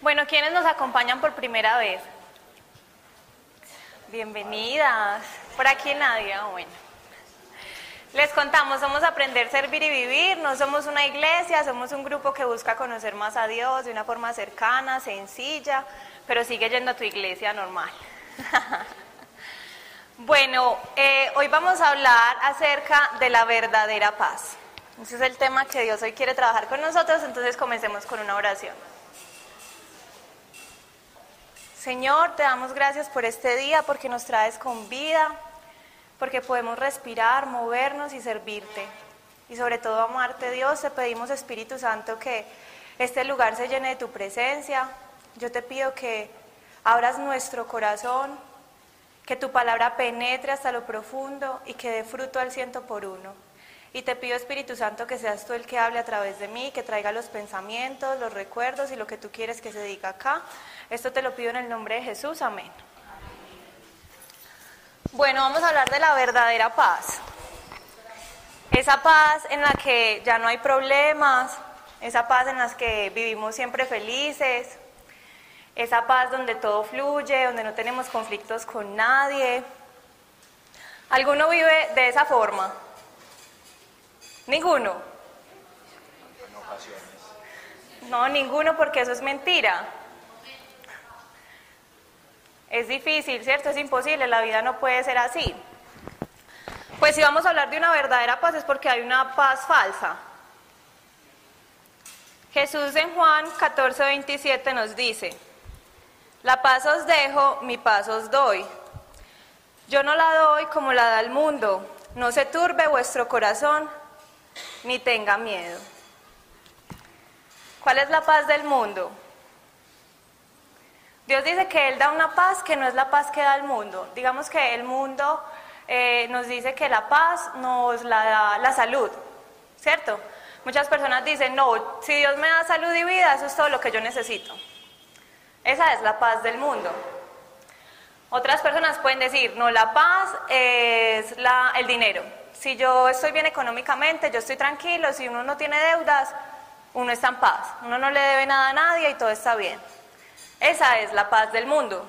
Bueno, ¿quiénes nos acompañan por primera vez? Bienvenidas. Por aquí nadie, bueno. Les contamos, somos Aprender, Servir y Vivir, no somos una iglesia, somos un grupo que busca conocer más a Dios de una forma cercana, sencilla, pero sigue yendo a tu iglesia normal. Bueno, hoy vamos a hablar acerca de la verdadera paz. Ese es el tema que Dios hoy quiere trabajar con nosotros, entonces comencemos con una oración. Señor, te damos gracias por este día, porque nos traes con vida, porque podemos respirar, movernos y servirte. Y sobre todo amarte, Dios, te pedimos, Espíritu Santo, que este lugar se llene de tu presencia. Yo te pido que abras nuestro corazón, que tu palabra penetre hasta lo profundo y que dé fruto al 100 por 1. Y te pido, Espíritu Santo, que seas tú el que hable a través de mí, que traiga los pensamientos, los recuerdos y lo que tú quieres que se diga acá. Esto te lo pido en el nombre de Jesús. Amén. Bueno, vamos a hablar de la verdadera paz. Esa paz en la que ya no hay problemas, esa paz en la que vivimos siempre felices, esa paz donde todo fluye, donde no tenemos conflictos con nadie. ¿Alguno vive de esa forma? ¿Ninguno? En ocasiones. No, ninguno, porque eso es mentira. Es difícil, ¿cierto? Es imposible, la vida no puede ser así. Pues si vamos a hablar de una verdadera paz es porque hay una paz falsa. Jesús en Juan 14:27 nos dice: la paz os dejo, mi paz os doy. Yo no la doy como la da el mundo. No se turbe vuestro corazón, ni tenga miedo. ¿Cuál es la paz del mundo? Dios dice que Él da una paz que no es la paz que da el mundo. Digamos que el mundo nos dice que la paz nos la da la salud, ¿cierto? Muchas personas dicen, no, si Dios me da salud y vida, eso es todo lo que yo necesito. Esa es la paz del mundo. Otras personas pueden decir, no, la paz es el dinero. Si yo estoy bien económicamente, yo estoy tranquilo, si uno no tiene deudas, uno está en paz. Uno no le debe nada a nadie y todo está bien. Esa es la paz del mundo.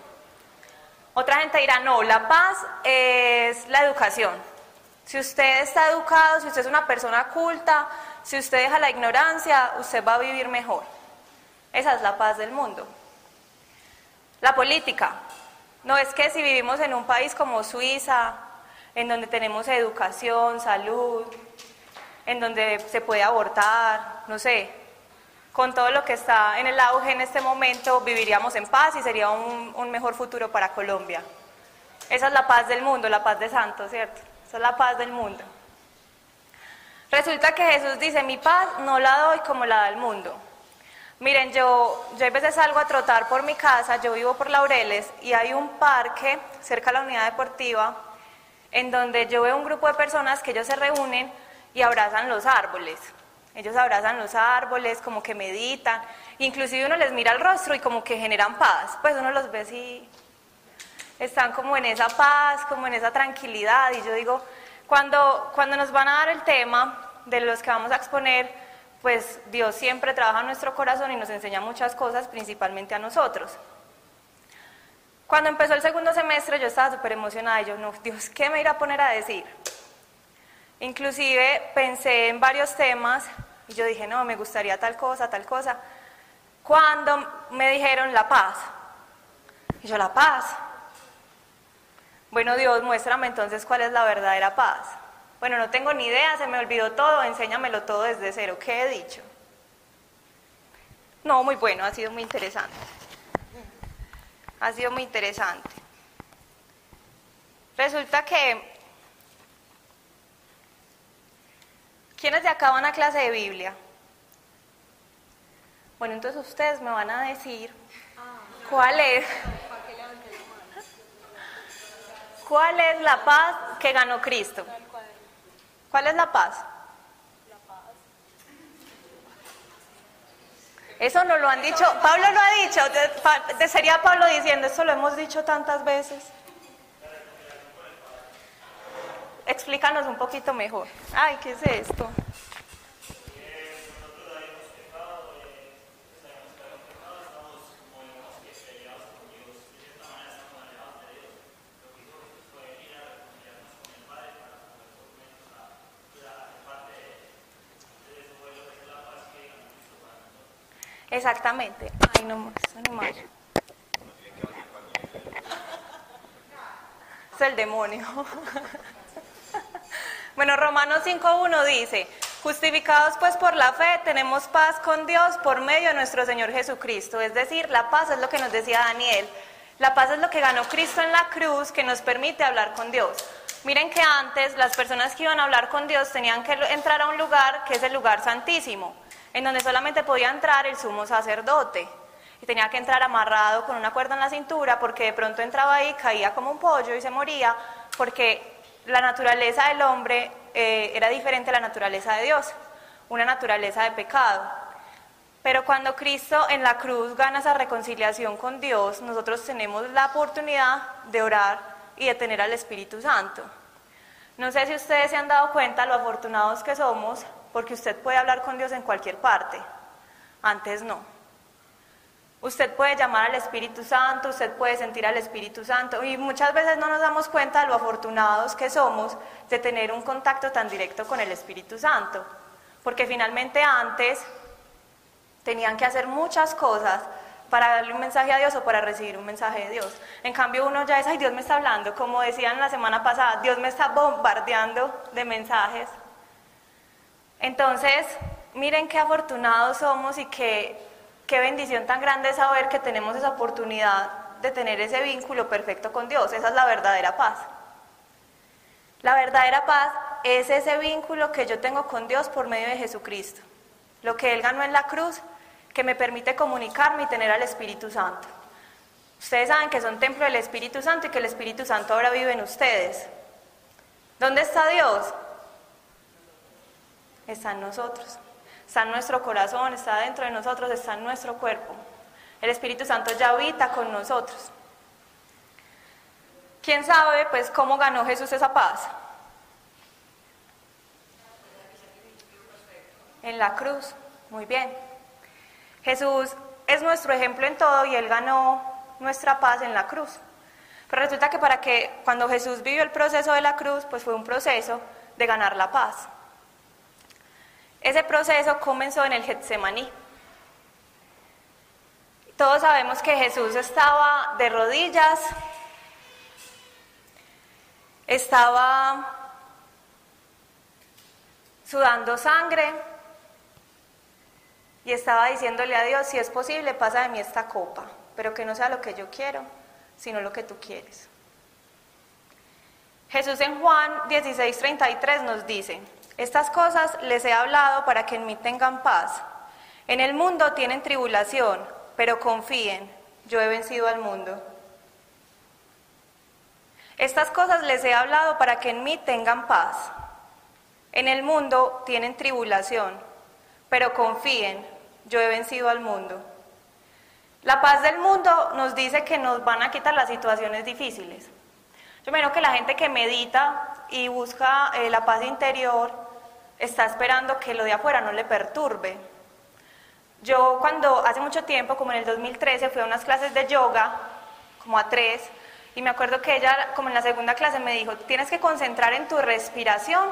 Otra gente dirá, no, la paz es la educación. Si usted está educado, si usted es una persona culta, si usted deja la ignorancia, usted va a vivir mejor. Esa es la paz del mundo. La política. No es que si vivimos en un país como Suiza, en donde tenemos educación, salud, en donde se puede abortar, no sé, con todo lo que está en el auge en este momento, viviríamos en paz y sería un mejor futuro para Colombia. Esa es la paz del mundo, la paz de santos, ¿cierto? Esa es la paz del mundo. Resulta que Jesús dice, mi paz no la doy como la da el mundo. Miren, yo a veces salgo a trotar por mi casa, yo vivo por Laureles, y hay un parque cerca de la unidad deportiva, en donde yo veo un grupo de personas que ellos se reúnen y abrazan los árboles. Ellos abrazan los árboles, como que meditan, inclusive uno les mira el rostro y como que generan paz, pues uno los ve así, están como en esa paz, como en esa tranquilidad, y yo digo, cuando nos van a dar el tema de los que vamos a exponer, pues Dios siempre trabaja en nuestro corazón y nos enseña muchas cosas, principalmente a nosotros. Cuando empezó el segundo semestre yo estaba súper emocionada, y yo, no, Dios, ¿qué me irá a poner a decir? Inclusive pensé en varios temas y yo dije, no, me gustaría tal cosa, tal cosa. Cuando me dijeron la paz, y yo, la paz. Bueno, Dios, muéstrame entonces cuál es la verdadera paz. Bueno, no tengo ni idea, se me olvidó todo, enséñamelo todo desde cero. ¿Qué he dicho? No, muy bueno, ha sido muy interesante. Ha sido muy interesante. Resulta que... ¿quiénes de acá van a clase de Biblia? Bueno, entonces ustedes me van a decir cuál es. ¿Cuál es la paz que ganó Cristo? ¿Cuál es la paz? Eso no lo han dicho, Pablo lo ha dicho, sería Pablo diciendo, esto lo hemos dicho tantas veces. Explícanos un poquito mejor. Ay, ¿qué es esto? Nosotros habíamos pecado, sabíamos que habíamos pecado, estábamos Exactamente. Ay, no más, no más. Es el demonio. Bueno, Romanos 5.1 dice: justificados pues por la fe, tenemos paz con Dios por medio de nuestro Señor Jesucristo. Es decir, la paz es lo que nos decía Daniel. La paz es lo que ganó Cristo en la cruz, que nos permite hablar con Dios. Miren que antes las personas que iban a hablar con Dios tenían que entrar a un lugar que es el lugar santísimo, en donde solamente podía entrar el sumo sacerdote. Y tenía que entrar amarrado con una cuerda en la cintura, porque de pronto entraba ahí, caía como un pollo y se moría, porque la naturaleza del hombre era diferente a la naturaleza de Dios, una naturaleza de pecado. Pero cuando Cristo en la cruz gana esa reconciliación con Dios, nosotros tenemos la oportunidad de orar y de tener al Espíritu Santo. No sé si ustedes se han dado cuenta lo afortunados que somos, porque usted puede hablar con Dios en cualquier parte, antes no. Usted puede llamar al Espíritu Santo, usted puede sentir al Espíritu Santo, y muchas veces no nos damos cuenta de lo afortunados que somos de tener un contacto tan directo con el Espíritu Santo, porque finalmente antes tenían que hacer muchas cosas para darle un mensaje a Dios o para recibir un mensaje de Dios. En cambio uno ya es, ay, Dios me está hablando, como decían la semana pasada, Dios me está bombardeando de mensajes. Entonces, miren qué afortunados somos y qué bendición tan grande saber que tenemos esa oportunidad de tener ese vínculo perfecto con Dios. Esa es la verdadera paz. La verdadera paz es ese vínculo que yo tengo con Dios por medio de Jesucristo. Lo que Él ganó en la cruz, que me permite comunicarme y tener al Espíritu Santo. Ustedes saben que son templo del Espíritu Santo y que el Espíritu Santo ahora vive en ustedes. ¿Dónde está Dios? Está en nosotros. Está en nuestro corazón, está dentro de nosotros, está en nuestro cuerpo. El Espíritu Santo ya habita con nosotros. ¿Quién sabe, pues, cómo ganó Jesús esa paz? En la cruz. Muy bien. Jesús es nuestro ejemplo en todo y Él ganó nuestra paz en la cruz. Pero resulta que cuando Jesús vivió el proceso de la cruz, pues fue un proceso de ganar la paz. Ese proceso comenzó en el Getsemaní. Todos sabemos que Jesús estaba de rodillas, estaba sudando sangre y estaba diciéndole a Dios, si es posible, pasa de mí esta copa, pero que no sea lo que yo quiero, sino lo que tú quieres. Jesús en Juan 16:33 nos dice: estas cosas les he hablado para que en mí tengan paz. En el mundo tienen tribulación, pero confíen, yo he vencido al mundo. Estas cosas les he hablado para que en mí tengan paz. En el mundo tienen tribulación, pero confíen, yo he vencido al mundo. La paz del mundo nos dice que nos van a quitar las situaciones difíciles. Yo imagino que la gente que medita y busca la paz interior está esperando que lo de afuera no le perturbe. Yo hace mucho tiempo, como en el 2013, fui a unas clases de yoga, como a 3, y me acuerdo que ella, como en la segunda clase, me dijo, tienes que concentrar en tu respiración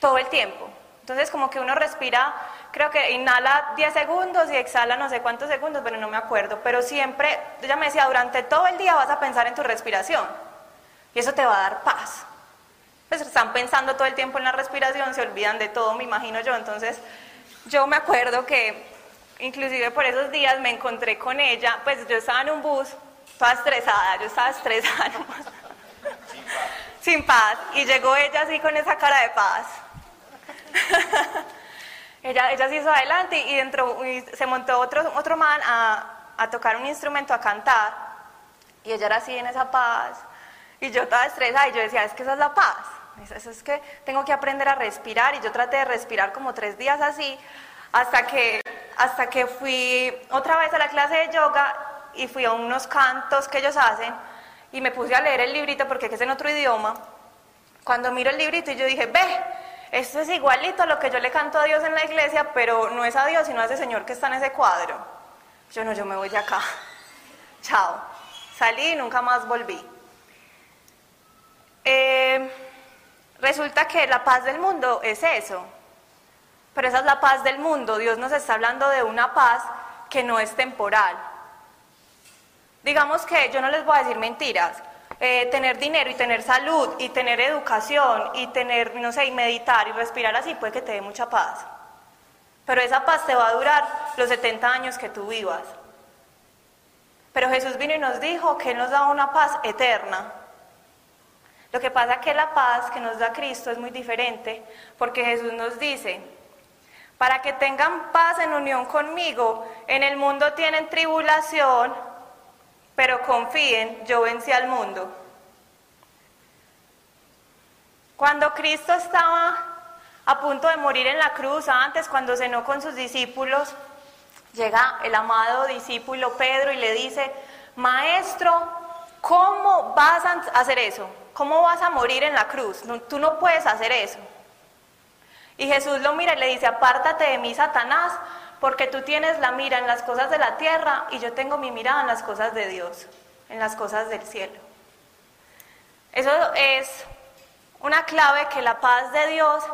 todo el tiempo. Entonces como que uno respira, creo que inhala 10 segundos y exhala no sé cuántos segundos, pero no me acuerdo. Pero siempre, ella me decía, durante todo el día vas a pensar en tu respiración y eso te va a dar paz. Pues están pensando todo el tiempo en la respiración, se olvidan de todo, me imagino yo. Entonces, yo me acuerdo que, inclusive por esos días me encontré con ella, pues yo estaba en un bus, toda estresada, nomás. Sin paz. Y llegó ella así con esa cara de paz. ella se hizo adelante y se montó otro man a tocar un instrumento, a cantar. Y ella era así en esa paz. Y yo estaba estresada y yo decía, es que esa es la paz. Eso es que tengo que aprender a respirar, y yo traté de respirar como 3 días así, hasta que fui otra vez a la clase de yoga y fui a unos cantos que ellos hacen y me puse a leer el librito porque es en otro idioma. Cuando miro el librito y yo dije, ve, esto es igualito a lo que yo le canto a Dios en la iglesia, pero no es a Dios sino a ese señor que está en ese cuadro. Yo me voy de acá, chao. Salí y nunca más volví. Resulta que la paz del mundo es eso, pero esa es la paz del mundo. Dios nos está hablando de una paz que no es temporal. Digamos que yo no les voy a decir mentiras. Tener dinero y tener salud y tener educación y tener, no sé, y meditar y respirar así puede que te dé mucha paz. Pero esa paz te va a durar los 70 años que tú vivas. Pero Jesús vino y nos dijo que Él nos da una paz eterna. Lo que pasa es que la paz que nos da Cristo es muy diferente, porque Jesús nos dice, para que tengan paz en unión conmigo, en el mundo tienen tribulación, pero confíen, yo vencí al mundo. Cuando Cristo estaba a punto de morir en la cruz, antes cuando cenó con sus discípulos, llega el amado discípulo Pedro y le dice, Maestro, ¿cómo vas a hacer eso? ¿Cómo vas a morir en la cruz? No, tú no puedes hacer eso. Y Jesús lo mira y le dice, apártate de mí, Satanás, porque tú tienes la mira en las cosas de la tierra y yo tengo mi mirada en las cosas de Dios, en las cosas del cielo. Eso es una clave, que la paz de Dios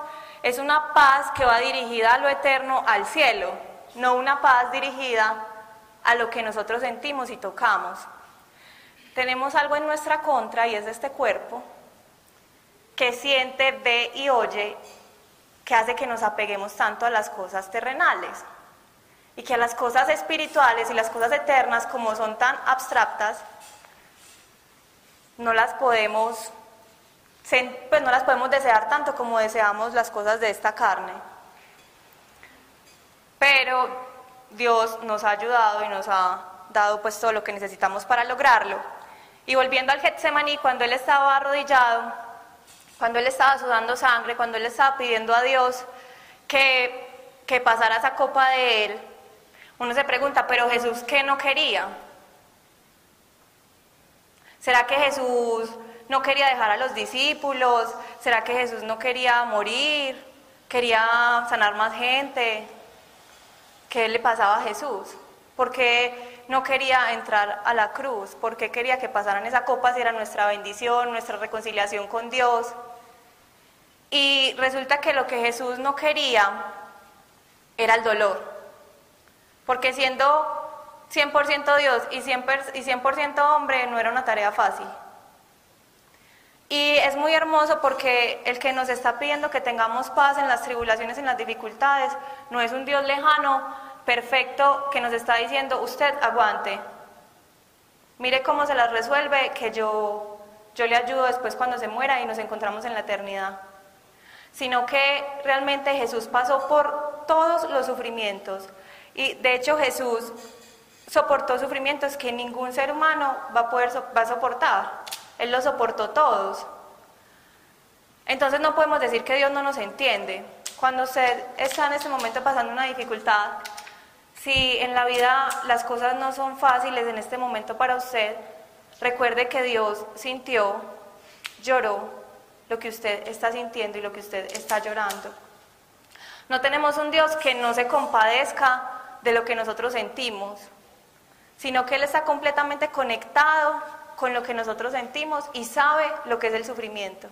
es una paz que va dirigida a lo eterno, al cielo, no una paz dirigida a lo que nosotros sentimos y tocamos. Tenemos algo en nuestra contra y es este cuerpo que siente, ve y oye, que hace que nos apeguemos tanto a las cosas terrenales. Y que a las cosas espirituales y las cosas eternas, como son tan abstractas, no las podemos, pues no las podemos desear tanto como deseamos las cosas de esta carne. Pero Dios nos ha ayudado y nos ha dado pues todo lo que necesitamos para lograrlo. Y volviendo al Getsemaní, cuando él estaba arrodillado, cuando él estaba sudando sangre, cuando él estaba pidiendo a Dios que pasara esa copa de él, uno se pregunta, ¿pero Jesús qué no quería? ¿Será que Jesús no quería dejar a los discípulos? ¿Será que Jesús no quería morir? ¿Quería sanar más gente? ¿Qué le pasaba a Jesús? ¿Por qué no quería entrar a la cruz? ¿Por qué quería que pasaran esa copa si era nuestra bendición, nuestra reconciliación con Dios? Y resulta que lo que Jesús no quería era el dolor. Porque siendo 100% Dios y 100% hombre, no era una tarea fácil. Y es muy hermoso porque el que nos está pidiendo que tengamos paz en las tribulaciones, en las dificultades, no es un Dios lejano, perfecto, que nos está diciendo, usted aguante. Mire cómo se las resuelve, que yo le ayudo después cuando se muera y nos encontramos en la eternidad. Sino que realmente Jesús pasó por todos los sufrimientos. Y de hecho Jesús soportó sufrimientos que ningún ser humano va a soportar. Él los soportó todos. Entonces no podemos decir que Dios no nos entiende. Cuando usted está en este momento pasando una dificultad, si en la vida las cosas no son fáciles en este momento para usted, recuerde que Dios sintió, lloró lo que usted está sintiendo y lo que usted está llorando. No tenemos un Dios que no se compadezca de lo que nosotros sentimos, sino que Él está completamente conectado con lo que nosotros sentimos y sabe lo que es el sufrimiento.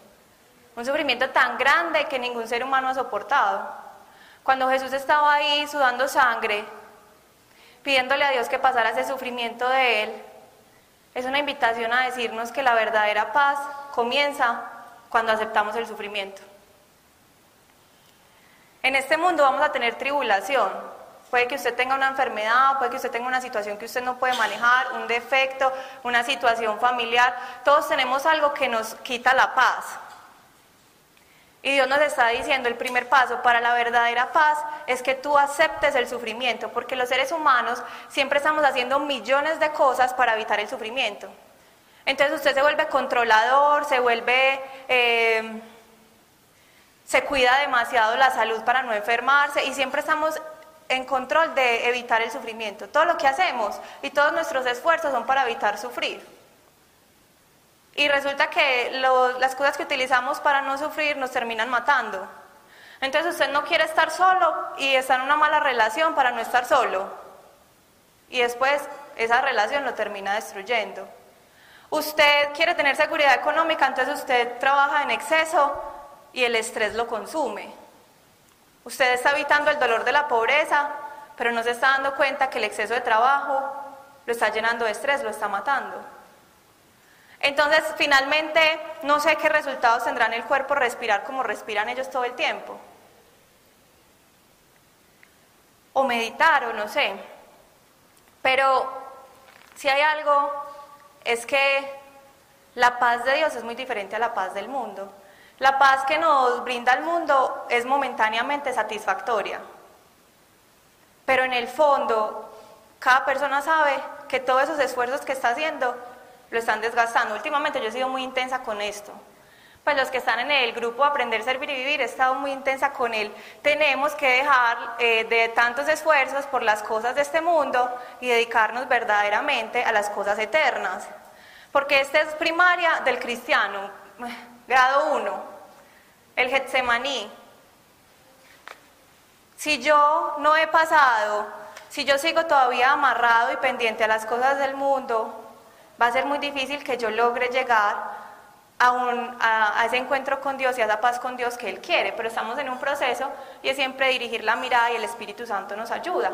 Un sufrimiento tan grande que ningún ser humano ha soportado. Cuando Jesús estaba ahí sudando sangre, pidiéndole a Dios que pasara ese sufrimiento de Él, es una invitación a decirnos que la verdadera paz comienza cuando aceptamos el sufrimiento. En este mundo vamos a tener tribulación. Puede que usted tenga una enfermedad, puede que usted tenga una situación que usted no puede manejar, un defecto, una situación familiar. Todos tenemos algo que nos quita la paz. Y Dios nos está diciendo, el primer paso para la verdadera paz es que tú aceptes el sufrimiento, porque los seres humanos siempre estamos haciendo millones de cosas para evitar el sufrimiento. Entonces usted se vuelve controlador, se vuelve... Se cuida demasiado la salud para no enfermarse y siempre estamos en control de evitar el sufrimiento. Todo lo que hacemos y todos nuestros esfuerzos son para evitar sufrir. Y resulta que las cosas que utilizamos para no sufrir nos terminan matando. Entonces usted no quiere estar solo y está en una mala relación para no estar solo. Y después esa relación lo termina destruyendo. Usted quiere tener seguridad económica, entonces usted trabaja en exceso y el estrés lo consume. Usted está evitando el dolor de la pobreza pero no se está dando cuenta que el exceso de trabajo lo está llenando de estrés, lo está matando. Entonces, finalmente, no sé qué resultados tendrán el cuerpo respirar como respiran ellos todo el tiempo. O meditar, o no sé. Pero si hay algo, es que la paz de Dios es muy diferente a la paz del mundo. La paz que nos brinda el mundo es momentáneamente satisfactoria. Pero en el fondo, cada persona sabe que todos esos esfuerzos que está haciendo lo están desgastando. Últimamente yo he sido muy intensa con esto. Pues los que están en el grupo Aprender, Servir y Vivir, he estado muy intensa con él. Tenemos que dejar de tantos esfuerzos por las cosas de este mundo y dedicarnos verdaderamente a las cosas eternas. Porque esta es primaria del cristiano, grado 1, el Getsemaní. Si yo no he pasado, si yo sigo todavía amarrado y pendiente a las cosas del mundo, va a ser muy difícil que yo logre llegar a ese encuentro con Dios y a esa paz con Dios que Él quiere. Pero estamos en un proceso y es siempre dirigir la mirada y el Espíritu Santo nos ayuda.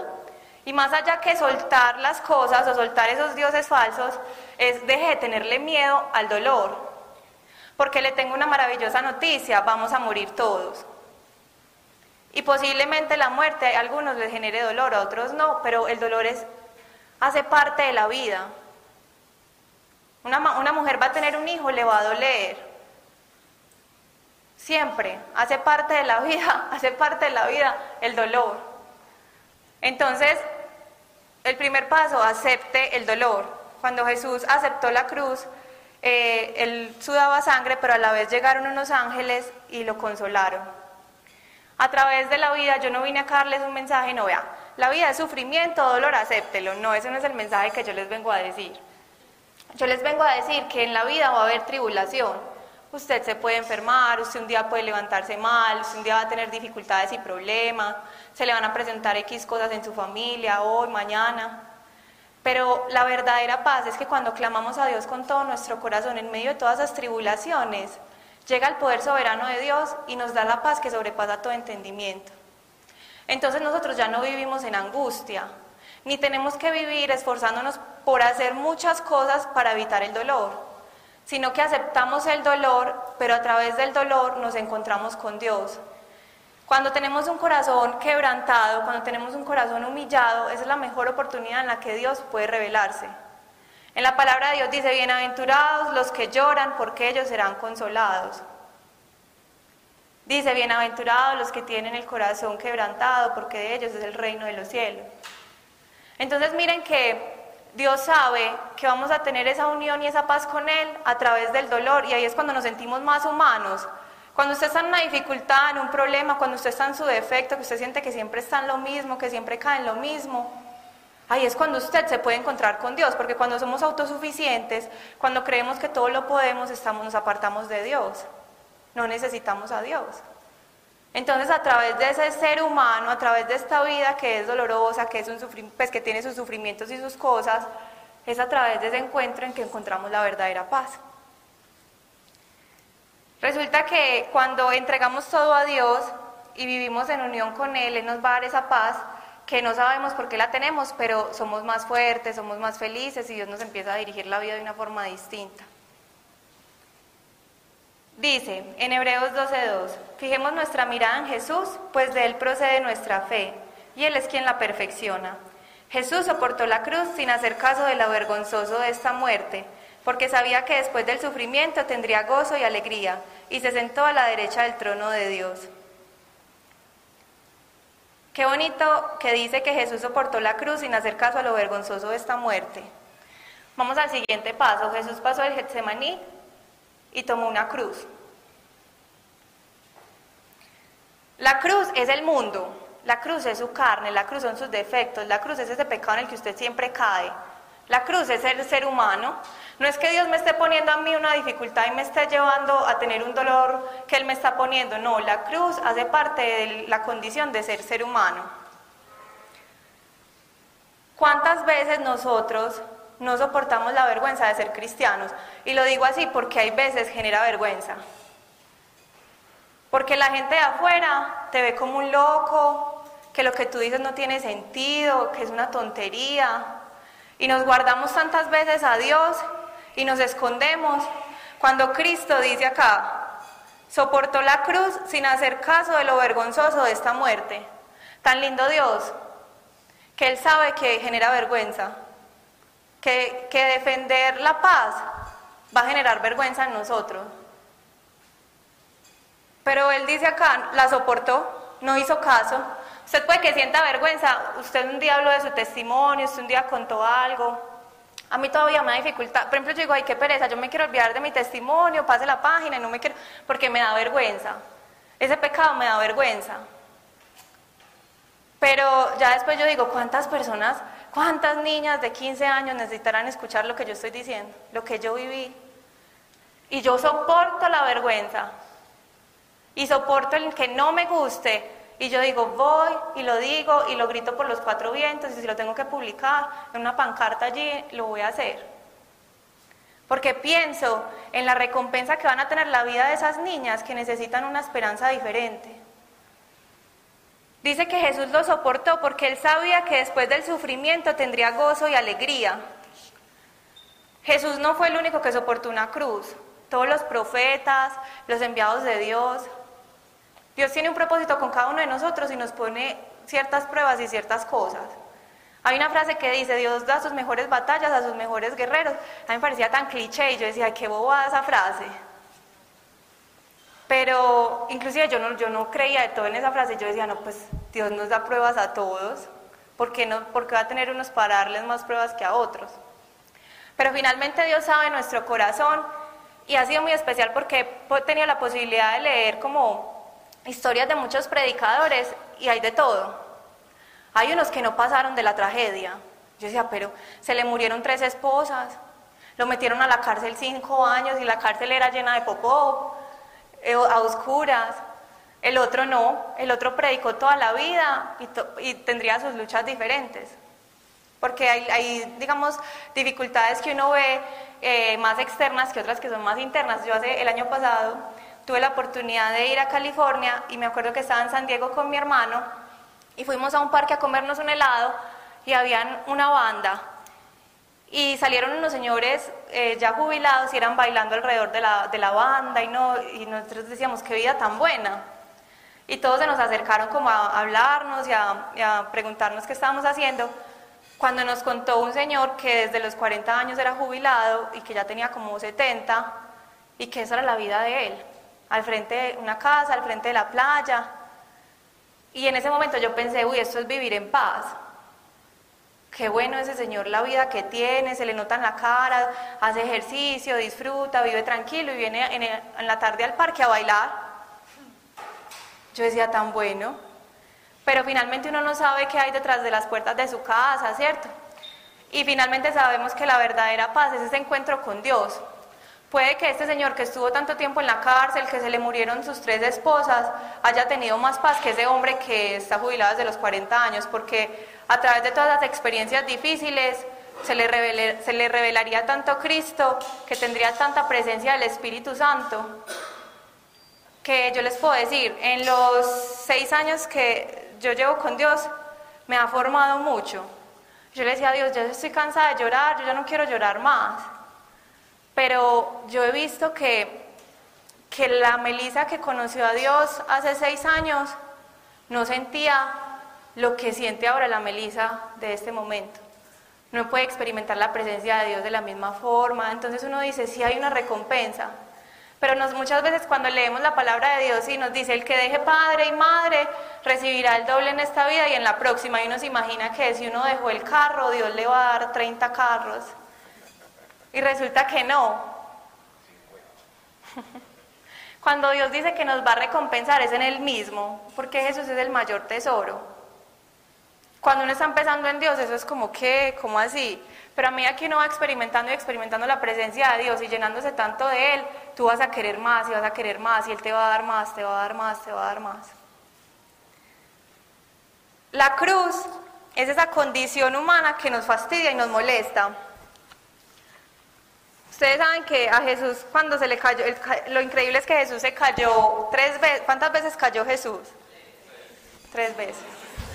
Y más allá que soltar las cosas o soltar esos dioses falsos, es deje de tenerle miedo al dolor. Porque le tengo una maravillosa noticia, vamos a morir todos. Y posiblemente la muerte a algunos les genere dolor, a otros no, pero el dolor hace parte de la vida. Una mujer va a tener un hijo, le va a doler. Siempre, hace parte de la vida, el dolor. Entonces, el primer paso, acepte el dolor. Cuando Jesús aceptó la cruz, él sudaba sangre, pero a la vez llegaron unos ángeles y lo consolaron. A través de la vida, yo no vine acá a darles un mensaje, no vea, la vida es sufrimiento, dolor, acéptelo. No, ese no es el mensaje que yo les vengo a decir. Yo les vengo a decir que en la vida va a haber tribulación. Usted se puede enfermar, usted un día puede levantarse mal, usted un día va a tener dificultades y problemas, se le van a presentar X cosas en su familia, hoy, mañana. Pero la verdadera paz es que cuando clamamos a Dios con todo nuestro corazón, en medio de todas esas tribulaciones, llega el poder soberano de Dios y nos da la paz que sobrepasa todo entendimiento. Entonces nosotros ya no vivimos en angustia, ni tenemos que vivir esforzándonos por hacer muchas cosas para evitar el dolor, sino que aceptamos el dolor, pero a través del dolor nos encontramos con Dios. Cuando tenemos un corazón quebrantado, cuando tenemos un corazón humillado, esa es la mejor oportunidad en la que Dios puede revelarse. En la palabra de Dios dice, bienaventurados los que lloran, porque ellos serán consolados. Dice, bienaventurados los que tienen el corazón quebrantado, porque de ellos es el reino de los cielos. Entonces miren que Dios sabe que vamos a tener esa unión y esa paz con Él a través del dolor, y ahí es cuando nos sentimos más humanos. Cuando usted está en una dificultad, en un problema, cuando usted está en su defecto, que usted siente que siempre está en lo mismo, que siempre cae en lo mismo, ahí es cuando usted se puede encontrar con Dios, porque cuando somos autosuficientes, cuando creemos que todo lo podemos, nos apartamos de Dios, no necesitamos a Dios. Entonces, a través de ese ser humano, a través de esta vida que es dolorosa, que es pues que tiene sus sufrimientos y sus cosas, es a través de ese encuentro en que encontramos la verdadera paz. Resulta que cuando entregamos todo a Dios y vivimos en unión con Él, Él nos va a dar esa paz que no sabemos por qué la tenemos, pero somos más fuertes, somos más felices y Dios nos empieza a dirigir la vida de una forma distinta. Dice en Hebreos 12:2, fijemos nuestra mirada en Jesús, pues de Él procede nuestra fe, y Él es quien la perfecciona. Jesús soportó la cruz sin hacer caso de lo vergonzoso de esta muerte, porque sabía que después del sufrimiento tendría gozo y alegría, y se sentó a la derecha del trono de Dios. Qué bonito que dice que Jesús soportó la cruz sin hacer caso a lo vergonzoso de esta muerte. Vamos al siguiente paso, Jesús pasó del Getsemaní y tomó una cruz. La cruz es el mundo, la cruz es su carne, la cruz son sus defectos, la cruz es ese pecado en el que usted siempre cae, la cruz es el ser humano. No es que Dios me esté poniendo a mí una dificultad y me esté llevando a tener un dolor que Él me está poniendo, no, la cruz hace parte de la condición de ser humano. ¿Cuántas veces nosotros no soportamos la vergüenza de ser cristianos? Y lo digo así porque hay veces genera vergüenza. Porque la gente de afuera te ve como un loco, que lo que tú dices no tiene sentido, que es una tontería. Y nos guardamos tantas veces a Dios y nos escondemos. Cuando Cristo dice acá, soportó la cruz sin hacer caso de lo vergonzoso de esta muerte. Tan lindo Dios, que Él sabe que genera vergüenza, que defender la paz va a generar vergüenza en nosotros. Pero Él dice acá, la soportó, no hizo caso. Usted puede que sienta vergüenza, usted un día habló de su testimonio, usted un día contó algo. A mí todavía me da dificultad. Por ejemplo, yo digo, ay, qué pereza, yo me quiero olvidar de mi testimonio, pase la página y no me quiero... porque me da vergüenza. Ese pecado me da vergüenza. Pero ya después yo digo, ¿cuántas personas, cuántas niñas de 15 años necesitarán escuchar lo que yo estoy diciendo? Lo que yo viví. Y yo soporto la vergüenza. Y soporto el que no me guste. Y yo digo, voy y lo digo y lo grito por los cuatro vientos, y si lo tengo que publicar en una pancarta allí, lo voy a hacer. Porque pienso en la recompensa que van a tener la vida de esas niñas que necesitan una esperanza diferente. Dice que Jesús lo soportó porque Él sabía que después del sufrimiento tendría gozo y alegría. Jesús no fue el único que soportó una cruz. Todos los profetas, los enviados de Dios... Dios tiene un propósito con cada uno de nosotros y nos pone ciertas pruebas y ciertas cosas. Hay una frase que dice, Dios da sus mejores batallas a sus mejores guerreros. A mí me parecía tan cliché y yo decía, ay, qué bobada esa frase. Pero inclusive yo no creía de todo en esa frase. Yo decía, no, pues Dios nos da pruebas a todos. ¿Por qué va a tener unos para darles más pruebas que a otros? Pero finalmente Dios sabe nuestro corazón y ha sido muy especial porque he tenido la posibilidad de leer como... historias de muchos predicadores y hay de todo. Hay unos que no pasaron de la tragedia. Yo decía, pero se le murieron 3 esposas, lo metieron a la cárcel 5 años y la cárcel era llena de popó, a oscuras. El otro no, el otro predicó toda la vida y tendría sus luchas diferentes. Porque hay digamos, dificultades que uno ve más externas que otras que son más internas. Yo el año pasado... tuve la oportunidad de ir a California y me acuerdo que estaba en San Diego con mi hermano y fuimos a un parque a comernos un helado y había una banda y salieron unos señores ya jubilados y eran bailando alrededor de la banda y nosotros decíamos qué vida tan buena y todos se nos acercaron como a hablarnos y a preguntarnos qué estábamos haciendo cuando nos contó un señor que desde los 40 años era jubilado y que ya tenía como 70 y que esa era la vida de él. Al frente de una casa, al frente de la playa. Y en ese momento yo pensé, uy, esto es vivir en paz. Qué bueno ese señor, la vida que tiene, se le nota en la cara, hace ejercicio, disfruta, vive tranquilo y viene en la tarde al parque a bailar. Yo decía, tan bueno. Pero finalmente uno no sabe qué hay detrás de las puertas de su casa, ¿cierto? Y finalmente sabemos que la verdadera paz es ese encuentro con Dios. Puede que este señor que estuvo tanto tiempo en la cárcel, que se le murieron sus 3 esposas, haya tenido más paz que ese hombre que está jubilado desde los 40 años, porque a través de todas las experiencias difíciles se le revelaría tanto Cristo, que tendría tanta presencia del Espíritu Santo, que yo les puedo decir, en los 6 años que yo llevo con Dios, me ha formado mucho. Yo le decía a Dios, yo estoy cansada de llorar, yo ya no quiero llorar más. Pero yo he visto que la Melisa que conoció a Dios hace 6 años no sentía lo que siente ahora la Melisa de este momento. No puede experimentar la presencia de Dios de la misma forma. Entonces uno dice, sí hay una recompensa. Pero muchas veces cuando leemos la palabra de Dios y nos dice, el que deje padre y madre recibirá el doble en esta vida y en la próxima. Y uno se imagina que si uno dejó el carro, Dios le va a dar 30 carros. Y resulta que no. Cuando Dios dice que nos va a recompensar es en Él mismo, porque Jesús es el mayor tesoro. Cuando uno está empezando en Dios, eso es como, ¿qué? ¿Cómo así? Pero a medida que uno va experimentando y experimentando la presencia de Dios y llenándose tanto de Él, tú vas a querer más y vas a querer más y Él te va a dar más, te va a dar más, te va a dar más. La cruz es esa condición humana que nos fastidia y nos molesta. Ustedes saben que a Jesús cuando se le cayó, lo increíble es que Jesús se cayó 3 veces. ¿Cuántas veces cayó Jesús? 3 veces.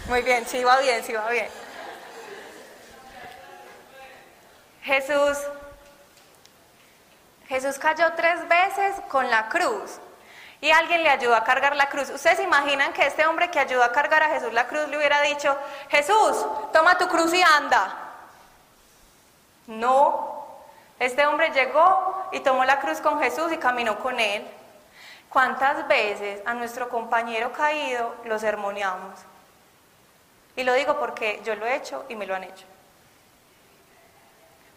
Muy bien, sí va bien, sí va bien. Jesús cayó 3 veces con la cruz y alguien le ayudó a cargar la cruz. ¿Ustedes se imaginan que este hombre que ayudó a cargar a Jesús la cruz le hubiera dicho: Jesús, toma tu cruz y anda? No, este hombre llegó y tomó la cruz con Jesús y caminó con él. ¿Cuántas veces a nuestro compañero caído lo sermoneamos? Y lo digo porque yo lo he hecho y me lo han hecho.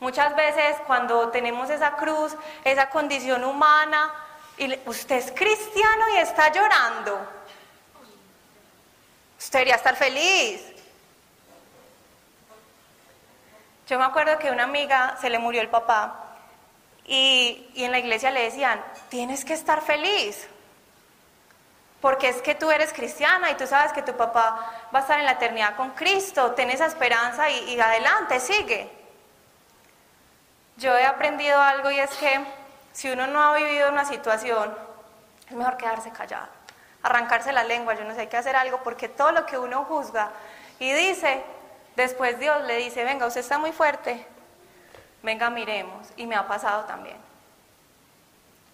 Muchas veces cuando tenemos esa cruz, esa condición humana, y usted es cristiano y está llorando, usted debería estar feliz. Yo me acuerdo que a una amiga se le murió el papá y en la iglesia le decían: tienes que estar feliz, porque es que tú eres cristiana y tú sabes que tu papá va a estar en la eternidad con Cristo, ten esa esperanza y adelante, sigue. Yo he aprendido algo, y es que si uno no ha vivido una situación, es mejor quedarse callado, arrancarse la lengua, yo no sé, hay que hacer algo, porque todo lo que uno juzga y dice, después Dios le dice: venga, usted está muy fuerte, venga, miremos. Y me ha pasado también,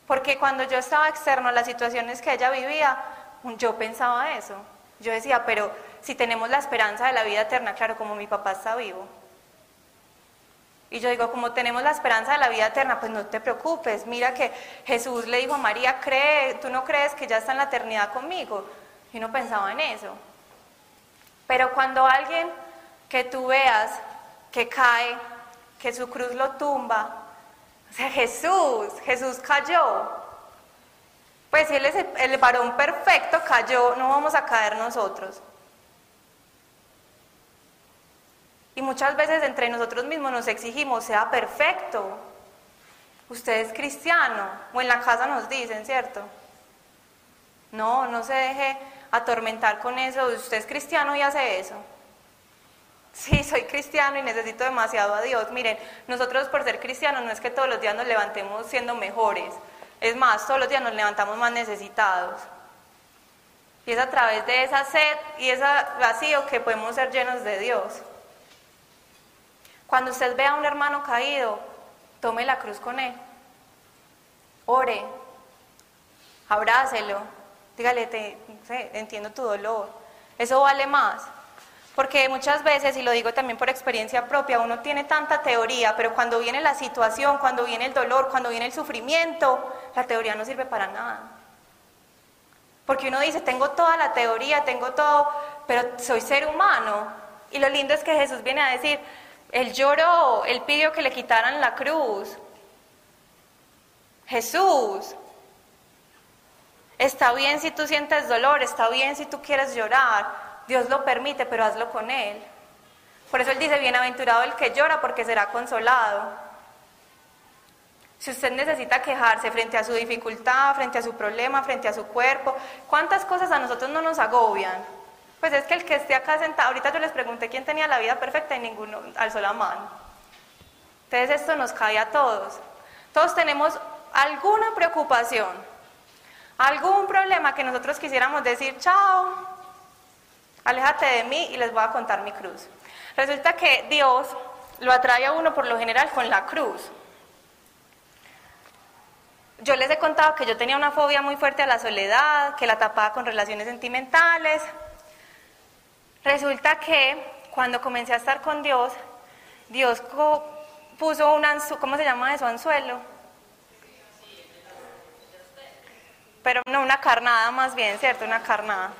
porque cuando yo estaba externo a las situaciones que ella vivía, yo pensaba eso, yo decía: pero si tenemos la esperanza de la vida eterna, claro, como mi papá está vivo. Y yo digo, como tenemos la esperanza de la vida eterna, pues no te preocupes, mira que Jesús le dijo a María: cree, tú no crees que ya está en la eternidad conmigo. Y uno pensaba en eso. Pero cuando alguien que tú veas que cae, que su cruz lo tumba, o sea, Jesús cayó. Pues si Él es el varón perfecto, cayó, no vamos a caer nosotros. Y muchas veces entre nosotros mismos nos exigimos: sea perfecto, usted es cristiano. O en la casa nos dicen, ¿cierto? No, no se deje atormentar con eso, usted es cristiano y hace eso. Sí, soy cristiano y necesito demasiado a Dios. Miren, nosotros por ser cristianos no es que todos los días nos levantemos siendo mejores. Es más, todos los días nos levantamos más necesitados. Y es a través de esa sed y ese vacío que podemos ser llenos de Dios. Cuando usted vea a un hermano caído, tome la cruz con él, ore, abrácelo, dígale: entiendo tu dolor, eso vale más. Porque muchas veces, y lo digo también por experiencia propia, uno tiene tanta teoría, pero cuando viene la situación, cuando viene el dolor, cuando viene el sufrimiento, la teoría no sirve para nada. Porque uno dice: tengo toda la teoría, tengo todo, pero soy ser humano. Y lo lindo es que Jesús viene a decir: Él lloró, Él pidió que le quitaran la cruz. Jesús, está bien si tú sientes dolor, está bien si tú quieres llorar, Dios lo permite, pero hazlo con Él. Por eso Él dice: bienaventurado el que llora, porque será consolado. Si usted necesita quejarse frente a su dificultad, frente a su problema, frente a su cuerpo, ¿cuántas cosas a nosotros no nos agobian? Pues es que el que esté acá sentado, ahorita yo les pregunté quién tenía la vida perfecta y ninguno alzó la mano. Entonces esto nos cae a todos. Todos tenemos alguna preocupación, algún problema que nosotros quisiéramos decir: chao, aléjate de mí y les voy a contar mi cruz. Resulta que Dios lo atrae a uno por lo general con la cruz. Yo les he contado que yo tenía una fobia muy fuerte a la soledad, que la tapaba con relaciones sentimentales. Resulta que cuando comencé a estar con Dios, Dios puso un anzuelo, ¿cómo se llama eso? Anzuelo. Pero no, una carnada más bien, ¿cierto? Una carnada.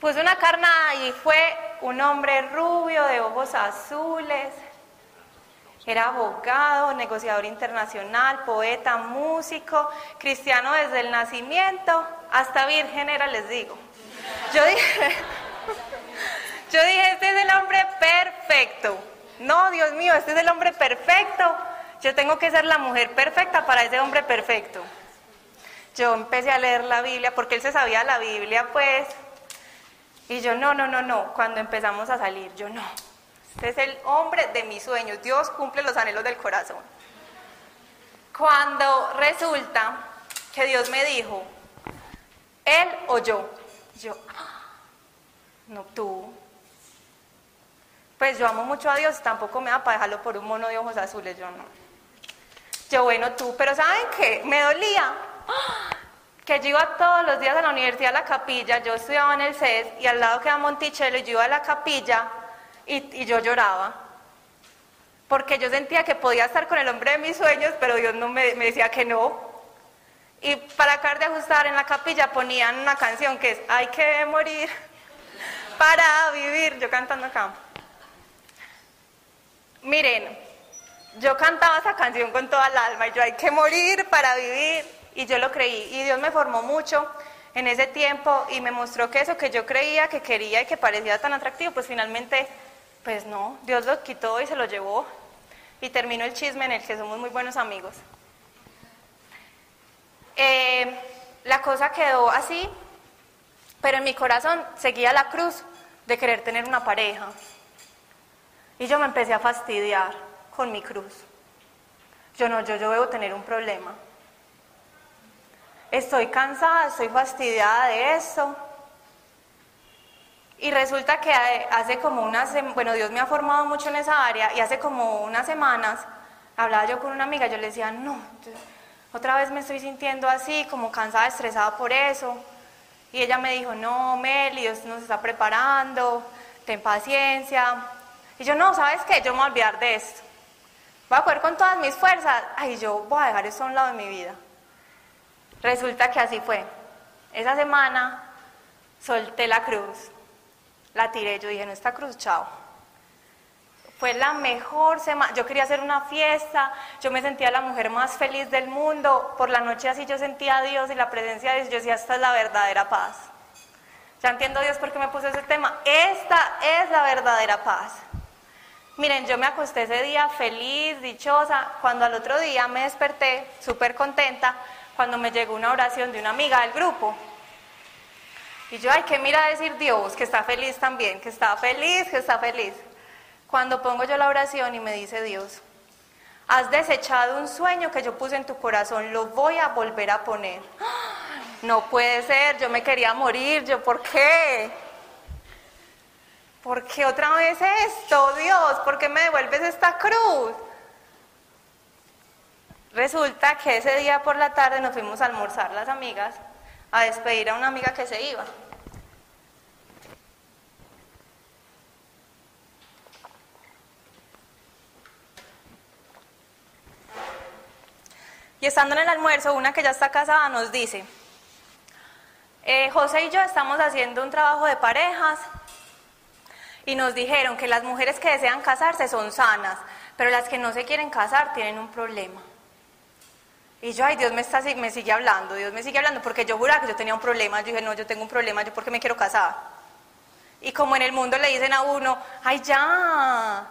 Puso una carnada y fue un hombre rubio, de ojos azules. Era abogado, negociador internacional, poeta, músico, cristiano desde el nacimiento, hasta virgen era, les digo. Yo dije, este es el hombre perfecto. No, Dios mío, este es el hombre perfecto. Yo tengo que ser la mujer perfecta para ese hombre perfecto. Yo empecé a leer la Biblia, porque él se sabía la Biblia, pues. Y yo, no. Cuando empezamos a salir, yo no. Este es el hombre de mis sueños. Dios cumple los anhelos del corazón. Cuando resulta que Dios me dijo: él o yo. Yo, No, tú. Pues yo amo mucho a Dios, tampoco me da para dejarlo por un mono de ojos azules, yo no. Yo, bueno, tú, pero ¿saben qué? Me dolía. ¡Oh! Que yo iba todos los días a la universidad, a la capilla, yo estudiaba en el CES y al lado queda Monticello y yo iba a la capilla y yo lloraba. Porque yo sentía que podía estar con el hombre de mis sueños, pero Dios no me decía que no. Y para acabar de ajustar en la capilla ponían una canción que es hay que morir para vivir, yo cantando acá. Miren, yo cantaba esa canción con toda el alma y yo hay que morir para vivir. Y yo lo creí y Dios me formó mucho en ese tiempo y me mostró que eso que yo creía que quería y que parecía tan atractivo, pues finalmente, pues no, Dios lo quitó y se lo llevó y terminó el chisme en el que somos muy buenos amigos. La cosa quedó así, pero en mi corazón seguía la cruz de querer tener una pareja y yo me empecé a fastidiar con mi cruz. Yo debo tener un problema. Estoy cansada, estoy fastidiada de eso. Y resulta que hace como unas semanas, bueno, Dios me ha formado mucho en esa área, y hace como unas semanas hablaba yo con una amiga, yo le decía, no, otra vez me estoy sintiendo así, como cansada, estresada por eso. Y ella me dijo, no, Meli, Dios nos está preparando, ten paciencia. Y yo, no, ¿sabes qué? Yo me voy a olvidar de esto. Voy a correr con todas mis fuerzas, ay, yo voy a dejar eso a un lado de mi vida. Resulta que así fue. Esa semana solté la cruz, la tiré, yo dije, no, esta cruz, chao. Fue la mejor semana, yo quería hacer una fiesta, yo me sentía la mujer más feliz del mundo, por la noche así yo sentía a Dios y la presencia de Dios, yo decía, esta es la verdadera paz. Ya entiendo, Dios, por qué me puso ese tema, esta es la verdadera paz. Miren, yo me acosté ese día feliz, dichosa, cuando al otro día me desperté súper contenta, cuando me llegó una oración de una amiga del grupo. Y yo, ay, ¿qué me irá a decir Dios? Que está feliz también, que está feliz, que está feliz. Cuando pongo yo la oración y me dice Dios, has desechado un sueño que yo puse en tu corazón, lo voy a volver a poner. No puede ser, yo me quería morir, yo, ¿por qué? ¿Por qué otra vez esto, Dios? ¿Por qué me devuelves esta cruz? Resulta que ese día por la tarde nos fuimos a almorzar las amigas, a despedir a una amiga que se iba. Y estando en el almuerzo, una que ya está casada nos dice, José y yo estamos haciendo un trabajo de parejas y nos dijeron que las mujeres que desean casarse son sanas, pero las que no se quieren casar tienen un problema. Y yo, ay, Dios me sigue hablando, Dios me sigue hablando, porque yo juraba que yo tenía un problema, yo dije, no, yo tengo un problema, yo porque me quiero casar. Y como en el mundo le dicen a uno, ay, ya,